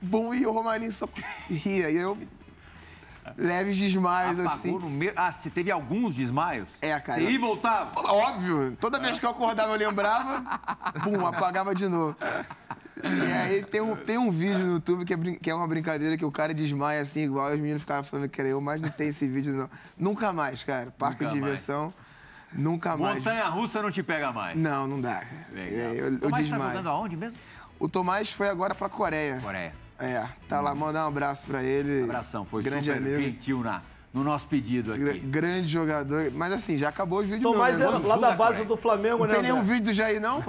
Bom, e o Romarinho só ria, e eu... leves desmaios, apagou assim. No meio... Ah, você teve alguns desmaios? É, cara. Você ia e voltava? Óbvio. Toda vez que eu acordava, eu lembrava, bum, apagava de novo. E aí tem um vídeo no YouTube que é uma brincadeira que o cara desmaia assim, igual, e os meninos ficavam falando que era eu, mas não tem esse vídeo, não. Nunca mais, cara. Parque de diversão. Nunca mais. Montanha-russa não te pega mais. Não, não dá. Legal. Eu desmaio. O Tomás tá jogando aonde mesmo? O Tomás foi agora pra Coreia. Coreia. É, tá lá. Mandar um abraço pra ele. Abração, foi grande super amigo. Gentil no nosso pedido aqui. Grande jogador. Mas assim, já acabou os vídeos meus. Tomás é lá da base do Flamengo, né? Não tem nenhum vídeo do Jair, não?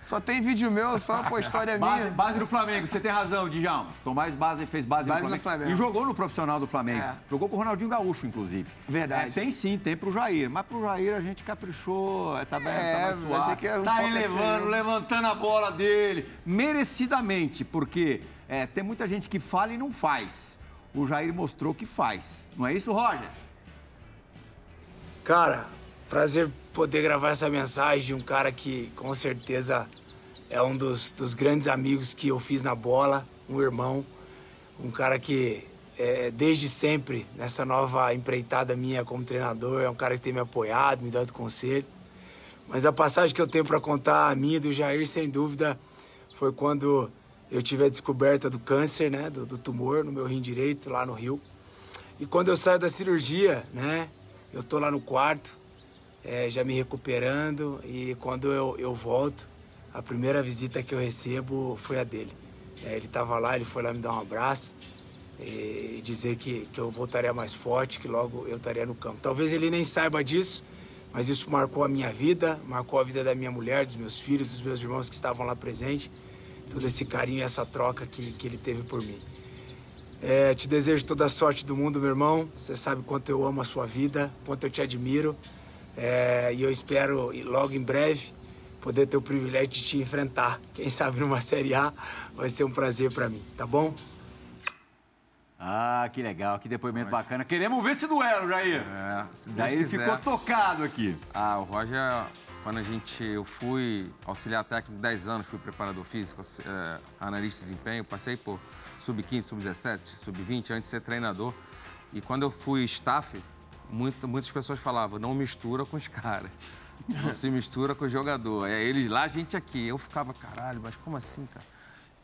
Só tem vídeo meu, só com a história minha. Base do Flamengo, você tem razão, Djalma. Tomás fez base do Flamengo. E jogou no profissional do Flamengo. É. Jogou com o Ronaldinho Gaúcho, inclusive. Verdade. É, tem pro Jair. Mas pro Jair a gente caprichou, tá mais suave. Que tá elevando, levantando a bola dele. Merecidamente, porque tem muita gente que fala e não faz. O Jair mostrou que faz. Não é isso, Roger? Cara, prazer poder gravar essa mensagem de um cara que, com certeza, é um dos grandes amigos que eu fiz na bola, um irmão, um cara que, desde sempre, nessa nova empreitada minha como treinador, é um cara que tem me apoiado, me dado conselho. Mas a passagem que eu tenho para contar, a minha e do Jair, sem dúvida, foi quando... eu tive a descoberta do câncer, né, do tumor no meu rim direito, lá no Rio. E quando eu saio da cirurgia, né, eu tô lá no quarto, já me recuperando, e quando eu volto, a primeira visita que eu recebo foi a dele. Ele tava lá, ele foi lá me dar um abraço e dizer que eu voltaria mais forte, que logo eu estaria no campo. Talvez ele nem saiba disso, mas isso marcou a minha vida, marcou a vida da minha mulher, dos meus filhos, dos meus irmãos que estavam lá presentes. Todo esse carinho e essa troca que ele teve por mim. Te desejo toda a sorte do mundo, meu irmão. Você sabe quanto eu amo a sua vida, quanto eu te admiro. E eu espero, logo em breve, poder ter o privilégio de te enfrentar. Quem sabe numa Série A vai ser um prazer pra mim, tá bom? Ah, que legal, que depoimento bacana. Queremos ver esse duelo, Jair. Daí ele ficou tocado aqui. Ah, o Roger... Quando eu fui auxiliar técnico 10 anos, fui preparador físico, analista de desempenho, passei por sub-15, sub-17, sub-20, antes de ser treinador. E quando eu fui staff, muitas pessoas falavam, não mistura com os caras, não se mistura com o jogador. É eles lá, a gente aqui. Eu ficava, caralho, mas como assim, cara?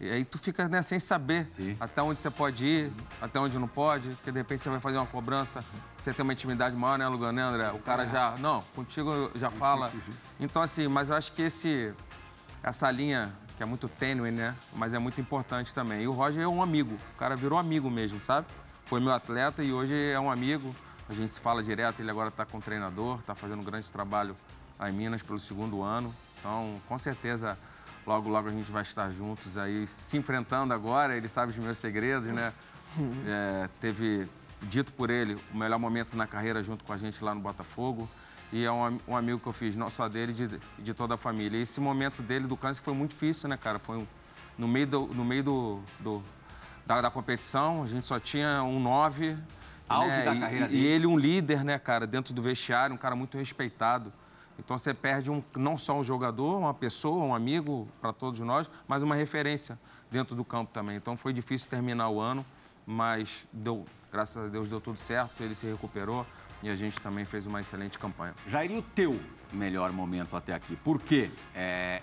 E aí tu fica, né, sem saber. Sim. Até onde você pode ir, até onde não pode, porque de repente você vai fazer uma cobrança, você tem uma intimidade maior, né, Lugano, André? O cara já, não, contigo já fala. Sim. Então, assim, mas eu acho que essa linha, que é muito tênue, né, mas é muito importante também. E o Roger é um amigo, o cara virou amigo mesmo, sabe? Foi meu atleta e hoje é um amigo, a gente se fala direto, ele agora tá com o treinador, tá fazendo um grande trabalho aí em Minas pelo 2º ano, então, com certeza... Logo, logo a gente vai estar juntos aí, se enfrentando agora, ele sabe os meus segredos, né? Teve, dito por ele, o melhor momento na carreira junto com a gente lá no Botafogo. E é um amigo que eu fiz, não só dele, de toda a família. E esse momento dele do câncer foi muito difícil, né, cara? Foi no meio da competição, a gente só tinha um 9. Auge, né? Da carreira dele. E ele um líder, né, cara, dentro do vestiário, um cara muito respeitado. Então você perde não só um jogador, uma pessoa, um amigo para todos nós, mas uma referência dentro do campo também. Então foi difícil terminar o ano, mas graças a Deus deu tudo certo, ele se recuperou e a gente também fez uma excelente campanha. Jair, o teu melhor momento até aqui? Por quê?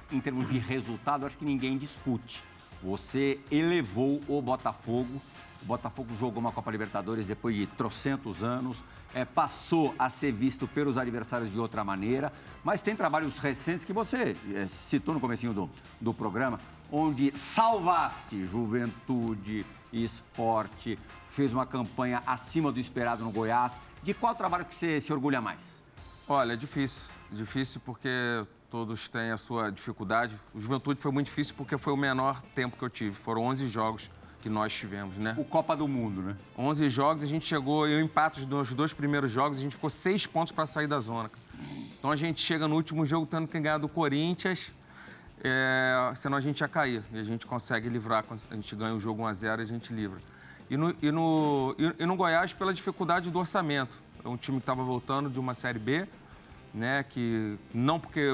Em termos de resultado, acho que ninguém discute. Você elevou o Botafogo. O Botafogo jogou uma Copa Libertadores depois de trocentos anos, passou a ser visto pelos adversários de outra maneira, mas tem trabalhos recentes que você citou no comecinho do programa, onde salvaste Juventude, Esporte, fez uma campanha acima do esperado no Goiás. De qual trabalho que você se orgulha mais? Olha, é difícil. Difícil porque todos têm a sua dificuldade. O Juventude foi muito difícil porque foi o menor tempo que eu tive, foram 11 jogos. Que nós tivemos, né? O Copa do Mundo, né? 11 jogos, a gente chegou, eu empate nos 2 primeiros jogos, a gente ficou 6 pontos para sair da zona. Então a gente chega no último jogo tendo que ganhar do Corinthians, senão a gente ia cair. E a gente consegue livrar, a gente ganha o jogo 1-0 e a gente livra. E no Goiás, pela dificuldade do orçamento. É um time que estava voltando de uma Série B, né? Que não porque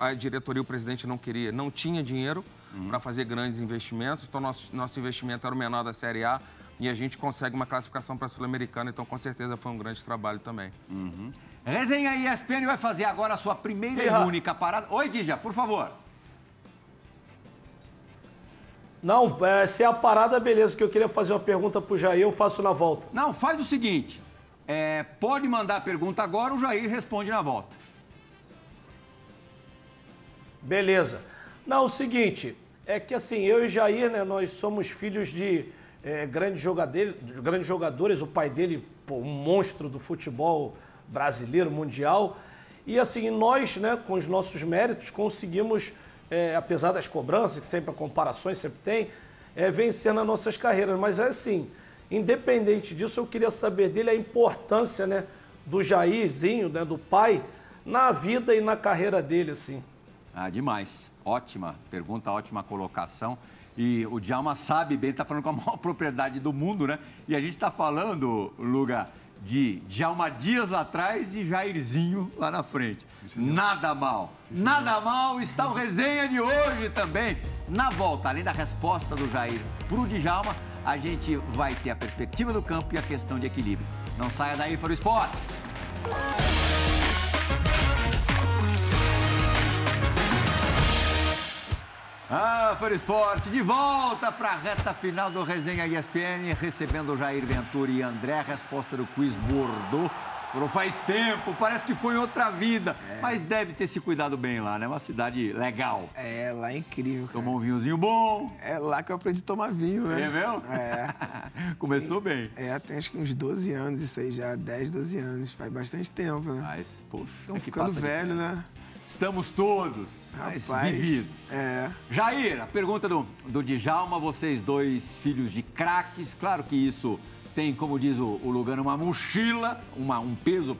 a diretoria e o presidente não queria, não tinha dinheiro. Para fazer grandes investimentos. Então, nosso investimento era o menor da Série A, e a gente consegue uma classificação para a Sul-Americana, então com certeza foi um grande trabalho também. Uhum. Resenha ESPN vai fazer agora a sua primeira e única parada. Oi, Dija, por favor. Não, se é a parada, beleza, que eu queria fazer uma pergunta para o Jair, eu faço na volta. Não, faz o seguinte, pode mandar a pergunta agora, o Jair responde na volta. Beleza. Não, o seguinte, é que assim, eu e o Jair, né, nós somos filhos de grandes jogadores, o pai dele, pô, um monstro do futebol brasileiro, mundial, e assim, nós, né, com os nossos méritos, conseguimos... apesar das cobranças, que sempre há comparações, sempre tem, vencer nas nossas carreiras. Mas é assim, independente disso, eu queria saber dele a importância, né, do Jairzinho, né, do pai, na vida e na carreira dele, assim. Ah, demais. Ótima pergunta, ótima colocação. E o Djalma sabe bem, está falando com a maior propriedade do mundo, né? E a gente está falando, Luga, de Djalma Dias lá atrás e Jairzinho lá na frente. Nada mal. Nada mal está o resenha de hoje também. Na volta, além da resposta do Jair para o Djalma, a gente vai ter a perspectiva do campo e a questão de equilíbrio. Não saia daí para o esporte. Ah, Fora Esporte, de volta para a reta final do Resenha ESPN, recebendo o Jair Ventura e André, a resposta do quiz Bordeaux. Falou, faz tempo, parece que foi outra vida, mas deve ter se cuidado bem lá, né? Uma cidade legal. É, lá é incrível, cara. Tomou um vinhozinho bom. É lá que eu aprendi a tomar vinho, né? É mesmo? É. Começou bem. É, tem acho que uns 12 anos isso aí já, 10, 12 anos, faz bastante tempo, né? Mas, poxa, estão ficando velho, né? Estamos todos vividos. Jair, a pergunta do Djalma, vocês dois filhos de craques, claro que isso tem, como diz o Lugano, uma mochila, um peso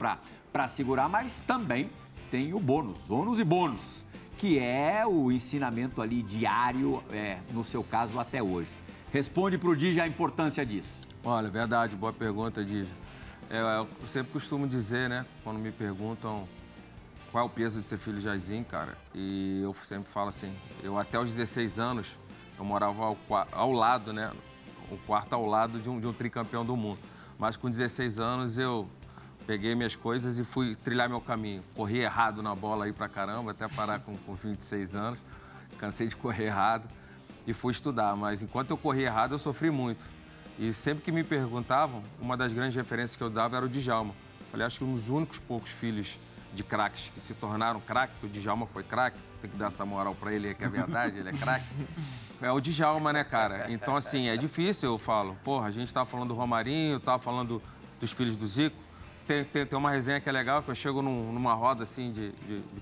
para segurar, mas também tem o bônus, ônus e bônus, que é o ensinamento ali diário, no seu caso, até hoje. Responde para o Dija a importância disso. Olha, verdade, boa pergunta, Dija. Eu sempre costumo dizer, né, quando me perguntam, qual é o peso de ser filho de Jairzinho, cara? E eu sempre falo assim, eu até os 16 anos, eu morava ao lado, né? O quarto ao lado de um tricampeão do mundo. Mas com 16 anos eu peguei minhas coisas e fui trilhar meu caminho. Corri errado na bola aí pra caramba, até parar com 26 anos. Cansei de correr errado e fui estudar. Mas enquanto eu corri errado, eu sofri muito. E sempre que me perguntavam, uma das grandes referências que eu dava era o Djalma. Falei, acho que um dos únicos poucos filhos de craques que se tornaram craque, o Djalma foi craque, tem que dar essa moral pra ele, que é verdade, ele é craque. É o Djalma, né, cara? Então, assim, é difícil, eu falo. Porra, a gente tava falando do Romarinho, tava falando dos filhos do Zico. Tem uma resenha que é legal, que eu chego numa roda, assim, de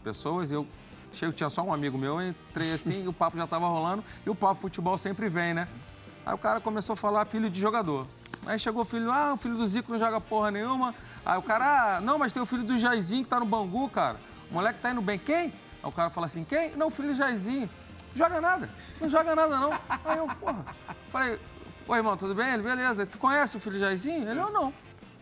pessoas, e eu chego, tinha só um amigo meu, eu entrei assim, e o papo já tava rolando, e o papo futebol sempre vem, né? Aí o cara começou a falar filho de jogador. Aí chegou o filho, o filho do Zico não joga porra nenhuma. Aí o cara, não, mas tem o filho do Jairzinho que tá no Bangu, cara. O moleque tá indo bem. Quem? Aí o cara fala assim, quem? Não, o filho do Jairzinho. Joga nada. Não joga nada, não. Aí eu, porra. Falei, oi, irmão, tudo bem? Ele, beleza. Tu conhece o filho do Jairzinho? Ele, não.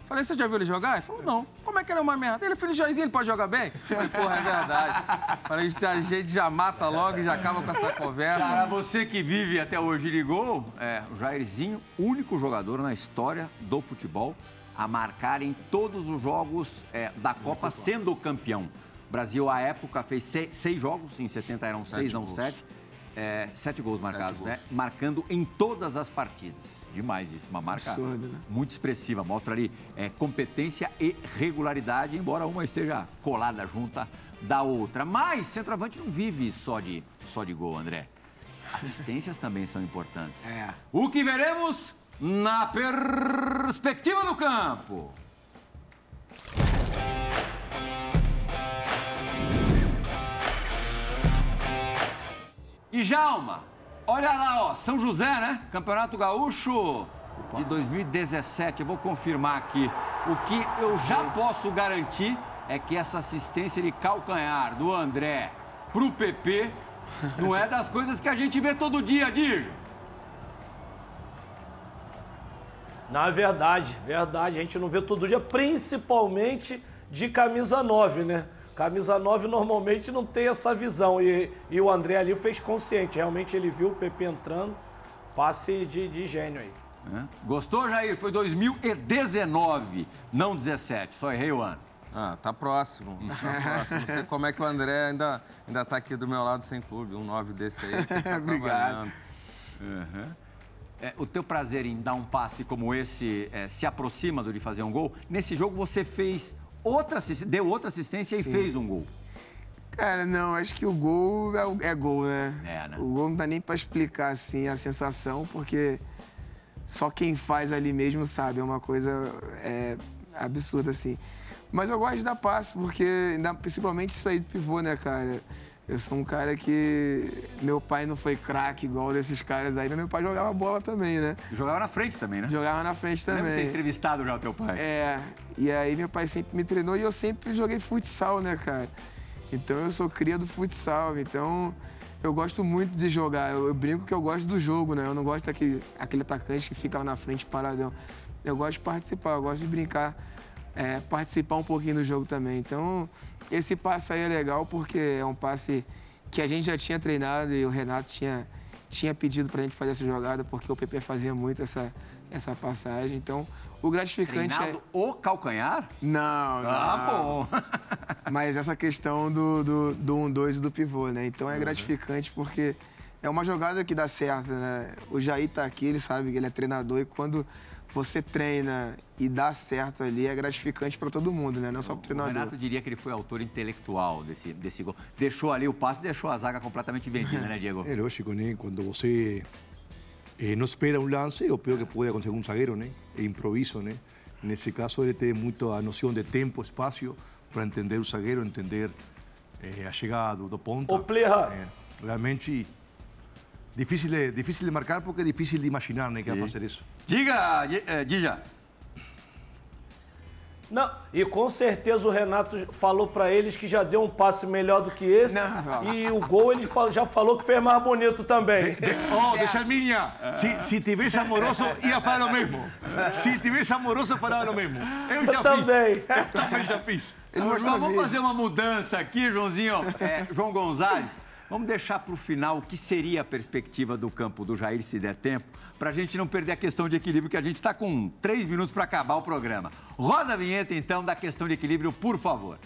Falei, você já viu ele jogar? Ele falou, não. Como é que ele é uma merda? Ele é filho do Jairzinho, ele pode jogar bem? Falei, porra, é verdade. Falei, a gente já mata logo e já acaba com essa conversa. Para você que vive até hoje de gol, o Jairzinho, único jogador na história do futebol a marcar em todos os jogos da Copa, sendo campeão. O Brasil, à época, fez 6 jogos, em 70 eram 6, não 7. 7 gols marcados, né? Marcando em todas as partidas. Demais isso, uma marca absurdo, né? Muito expressiva. Mostra ali competência e regularidade, embora uma esteja colada junta da outra. Mas centroavante não vive só de gol, André. Assistências também são importantes. O que veremos na perspectiva do campo. E Djalma, olha lá, ó, São José, né? Campeonato Gaúcho de 2017. Eu vou confirmar aqui. O que eu já posso garantir é que essa assistência de calcanhar do André pro PP não é das coisas que a gente vê todo dia, Dirjo. Não, é verdade, verdade. A gente não vê todo dia, principalmente de camisa 9, né? Camisa 9 normalmente não tem essa visão e o André ali fez consciente. Realmente ele viu o Pepe entrando, passe de gênio aí. É. Gostou, Jair? Foi 2019, não 17. Só errei o ano. Ah, tá próximo. Tá próximo. Não sei como é que o André ainda tá aqui do meu lado sem clube. Um 9 desse aí. Tá. Obrigado. Uhum. É, o teu prazer em dar um passe como esse se aproxima do de fazer um gol? Nesse jogo você fez deu outra assistência. Sim. E fez um gol. Cara, não, acho que o gol é gol, né? É, né? O gol não dá nem pra explicar, assim, a sensação, porque só quem faz ali mesmo sabe, é uma coisa absurda, assim. Mas eu gosto de dar passe, porque principalmente sair do pivô, né, cara? Eu sou um cara que... Meu pai não foi craque igual desses caras aí, mas meu pai jogava bola também, né? Jogava na frente também, né? Jogava na frente também. Lembra de ter entrevistado já o teu pai? É, e aí meu pai sempre me treinou e eu sempre joguei futsal, né, cara? Então, eu sou cria do futsal, então eu gosto muito de jogar. Eu brinco que eu gosto do jogo, né? Eu não gosto daquele atacante que fica lá na frente paradão. Eu gosto de participar, eu gosto de brincar, participar um pouquinho do jogo também. Então, esse passe aí é legal porque é um passe que a gente já tinha treinado e o Renato tinha pedido pra gente fazer essa jogada porque o PP fazia muito essa passagem. Então, o gratificante treinado o calcanhar? Não, não. Ah, bom. Mas essa questão do 1-2 e do pivô, né? Então, é gratificante porque é uma jogada que dá certo, né? O Jair tá aqui, ele sabe que ele é treinador e quando você treina e dá certo ali, é gratificante pra todo mundo, né? Não só pro treinador. O Renato diria que ele foi autor intelectual desse gol. Deixou ali o passe, deixou a zaga completamente vendida, né, Diego? É lógico, né? Quando você... não espera um lance, o pior que pode acontecer com um zagueiro, né? É improviso, né? Nesse caso, ele tem muito a noção de tempo, espaço, para entender o zagueiro, entender a chegada do ponta. O Pleha! Realmente, difícil de marcar, porque é difícil de imaginar, né? Sim. Que vai fazer isso. Diga, Dija! Não, e com certeza o Renato falou pra eles que já deu um passe melhor do que esse. Não. E o gol ele já falou que fez mais bonito também. Deixa a minha. Se tivesse amoroso, ia falar o mesmo. Se tivesse amoroso, falava o mesmo. Eu também já fiz. Só vamos fazer uma mudança aqui, Joãozinho. João Gonzalez. Vamos deixar para o final o que seria a perspectiva do campo do Jair, se der tempo, para a gente não perder a questão de equilíbrio, que a gente está com 3 minutos para acabar o programa. Roda a vinheta, então, da questão de equilíbrio, por favor.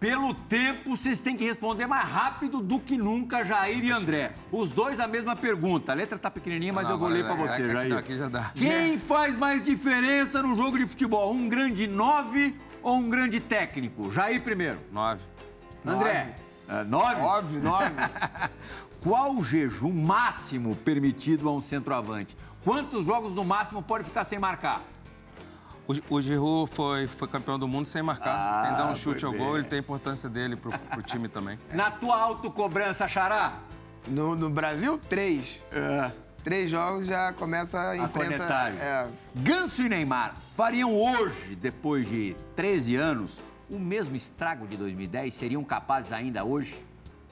Pelo tempo, vocês têm que responder mais rápido do que nunca, Jair e André. Os dois a mesma pergunta. A letra tá pequenininha, mas eu vou ler pra você, Jair. Aqui já dá. Quem faz mais diferença no jogo de futebol? Um grande 9 ou um grande técnico? Jair primeiro. 9. André. 9? 9. Qual o jejum máximo permitido a um centroavante? Quantos jogos no máximo pode ficar sem marcar? O Giroud foi campeão do mundo sem marcar, sem dar um chute ao gol. Ele tem a importância dele pro time também. Na tua autocobrança, Xará? No Brasil, 3. 3 jogos já começa a imprensa... Ganso e Neymar fariam hoje, depois de 13 anos, o mesmo estrago de 2010? Seriam capazes ainda hoje?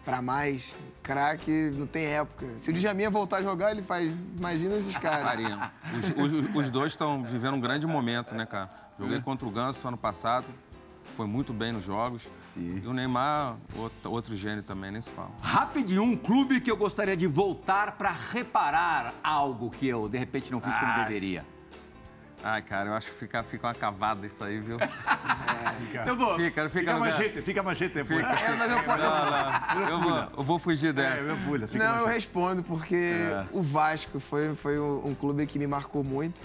Pra mais, craque não tem época. Se o Djalma voltar a jogar, ele faz... Imagina esses caras. Os dois estão vivendo um grande momento, né, cara? Joguei contra o Ganso ano passado, foi muito bem nos jogos. Sim. E o Neymar, outro gênio também, nem se fala. Rapidinho, um clube que eu gostaria de voltar pra reparar algo que eu, de repente, não fiz como deveria. Ai, cara, eu acho que fica uma cavada isso aí, viu? Então, bom, fica mais jeito, fica mais jeito. Mas eu posso... Não, eu vou fugir dessa. Eu respondo, porque o Vasco foi um clube que me marcou muito.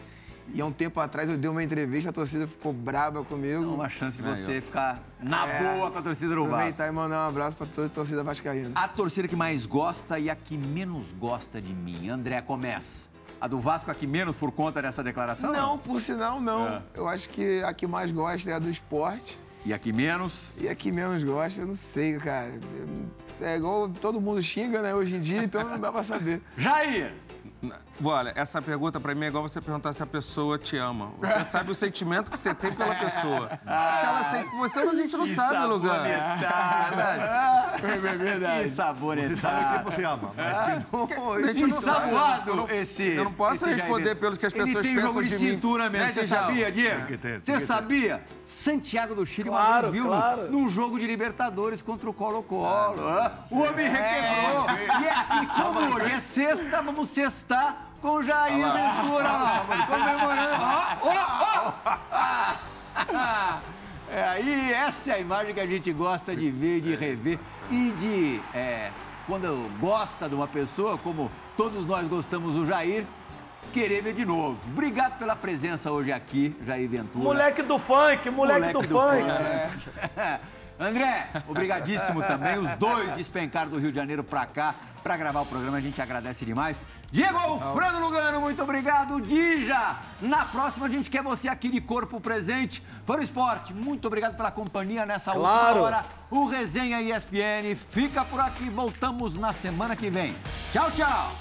E há um tempo atrás eu dei uma entrevista, a torcida ficou braba comigo. É uma chance de você ficar na boa com a torcida do Vasco. Aproveitar e mandar um abraço para toda a torcida vascaína. A torcida que mais gosta e a que menos gosta de mim. André, começa. A do Vasco aqui menos por conta dessa declaração? Não, por sinal, não. Eu acho que a que mais gosta é a do esporte. E a que menos? E a que menos gosta, eu não sei, cara. É igual todo mundo xinga, né, hoje em dia, então não dá pra saber. Jair! Olha, essa pergunta pra mim é igual você perguntar se a pessoa te ama. Você sabe o sentimento que você tem pela pessoa. Ela sente por você, mas a gente não sabe, Lugano. É verdade. Que saboretado. Você sabe quem você ama. A gente não sabe. Eu não posso responder pelo que as pessoas pensam de mim. Ele tem jogo de cintura mesmo. Você sabia, Diego? Você sabia? Santiago do Chile, uma vez viu num jogo de Libertadores contra o Colo-Colo. O homem requebrou. E é sexta, vamos sexta. Tá com o Jair Ventura lá, comemorando. Aí essa é a imagem que a gente gosta de ver, de rever e de... quando gosta de uma pessoa, como todos nós gostamos do Jair, querer ver de novo. Obrigado pela presença hoje aqui, Jair Ventura. Moleque do funk, moleque do funk. André, obrigadíssimo também. Os dois despencaram do Rio de Janeiro pra cá pra gravar o programa. A gente agradece demais. Diego Alfredo Lugano, muito obrigado. Dija, na próxima a gente quer você aqui de corpo presente. Fora o esporte, muito obrigado pela companhia nessa última hora. O Resenha ESPN fica por aqui. Voltamos na semana que vem. Tchau, tchau.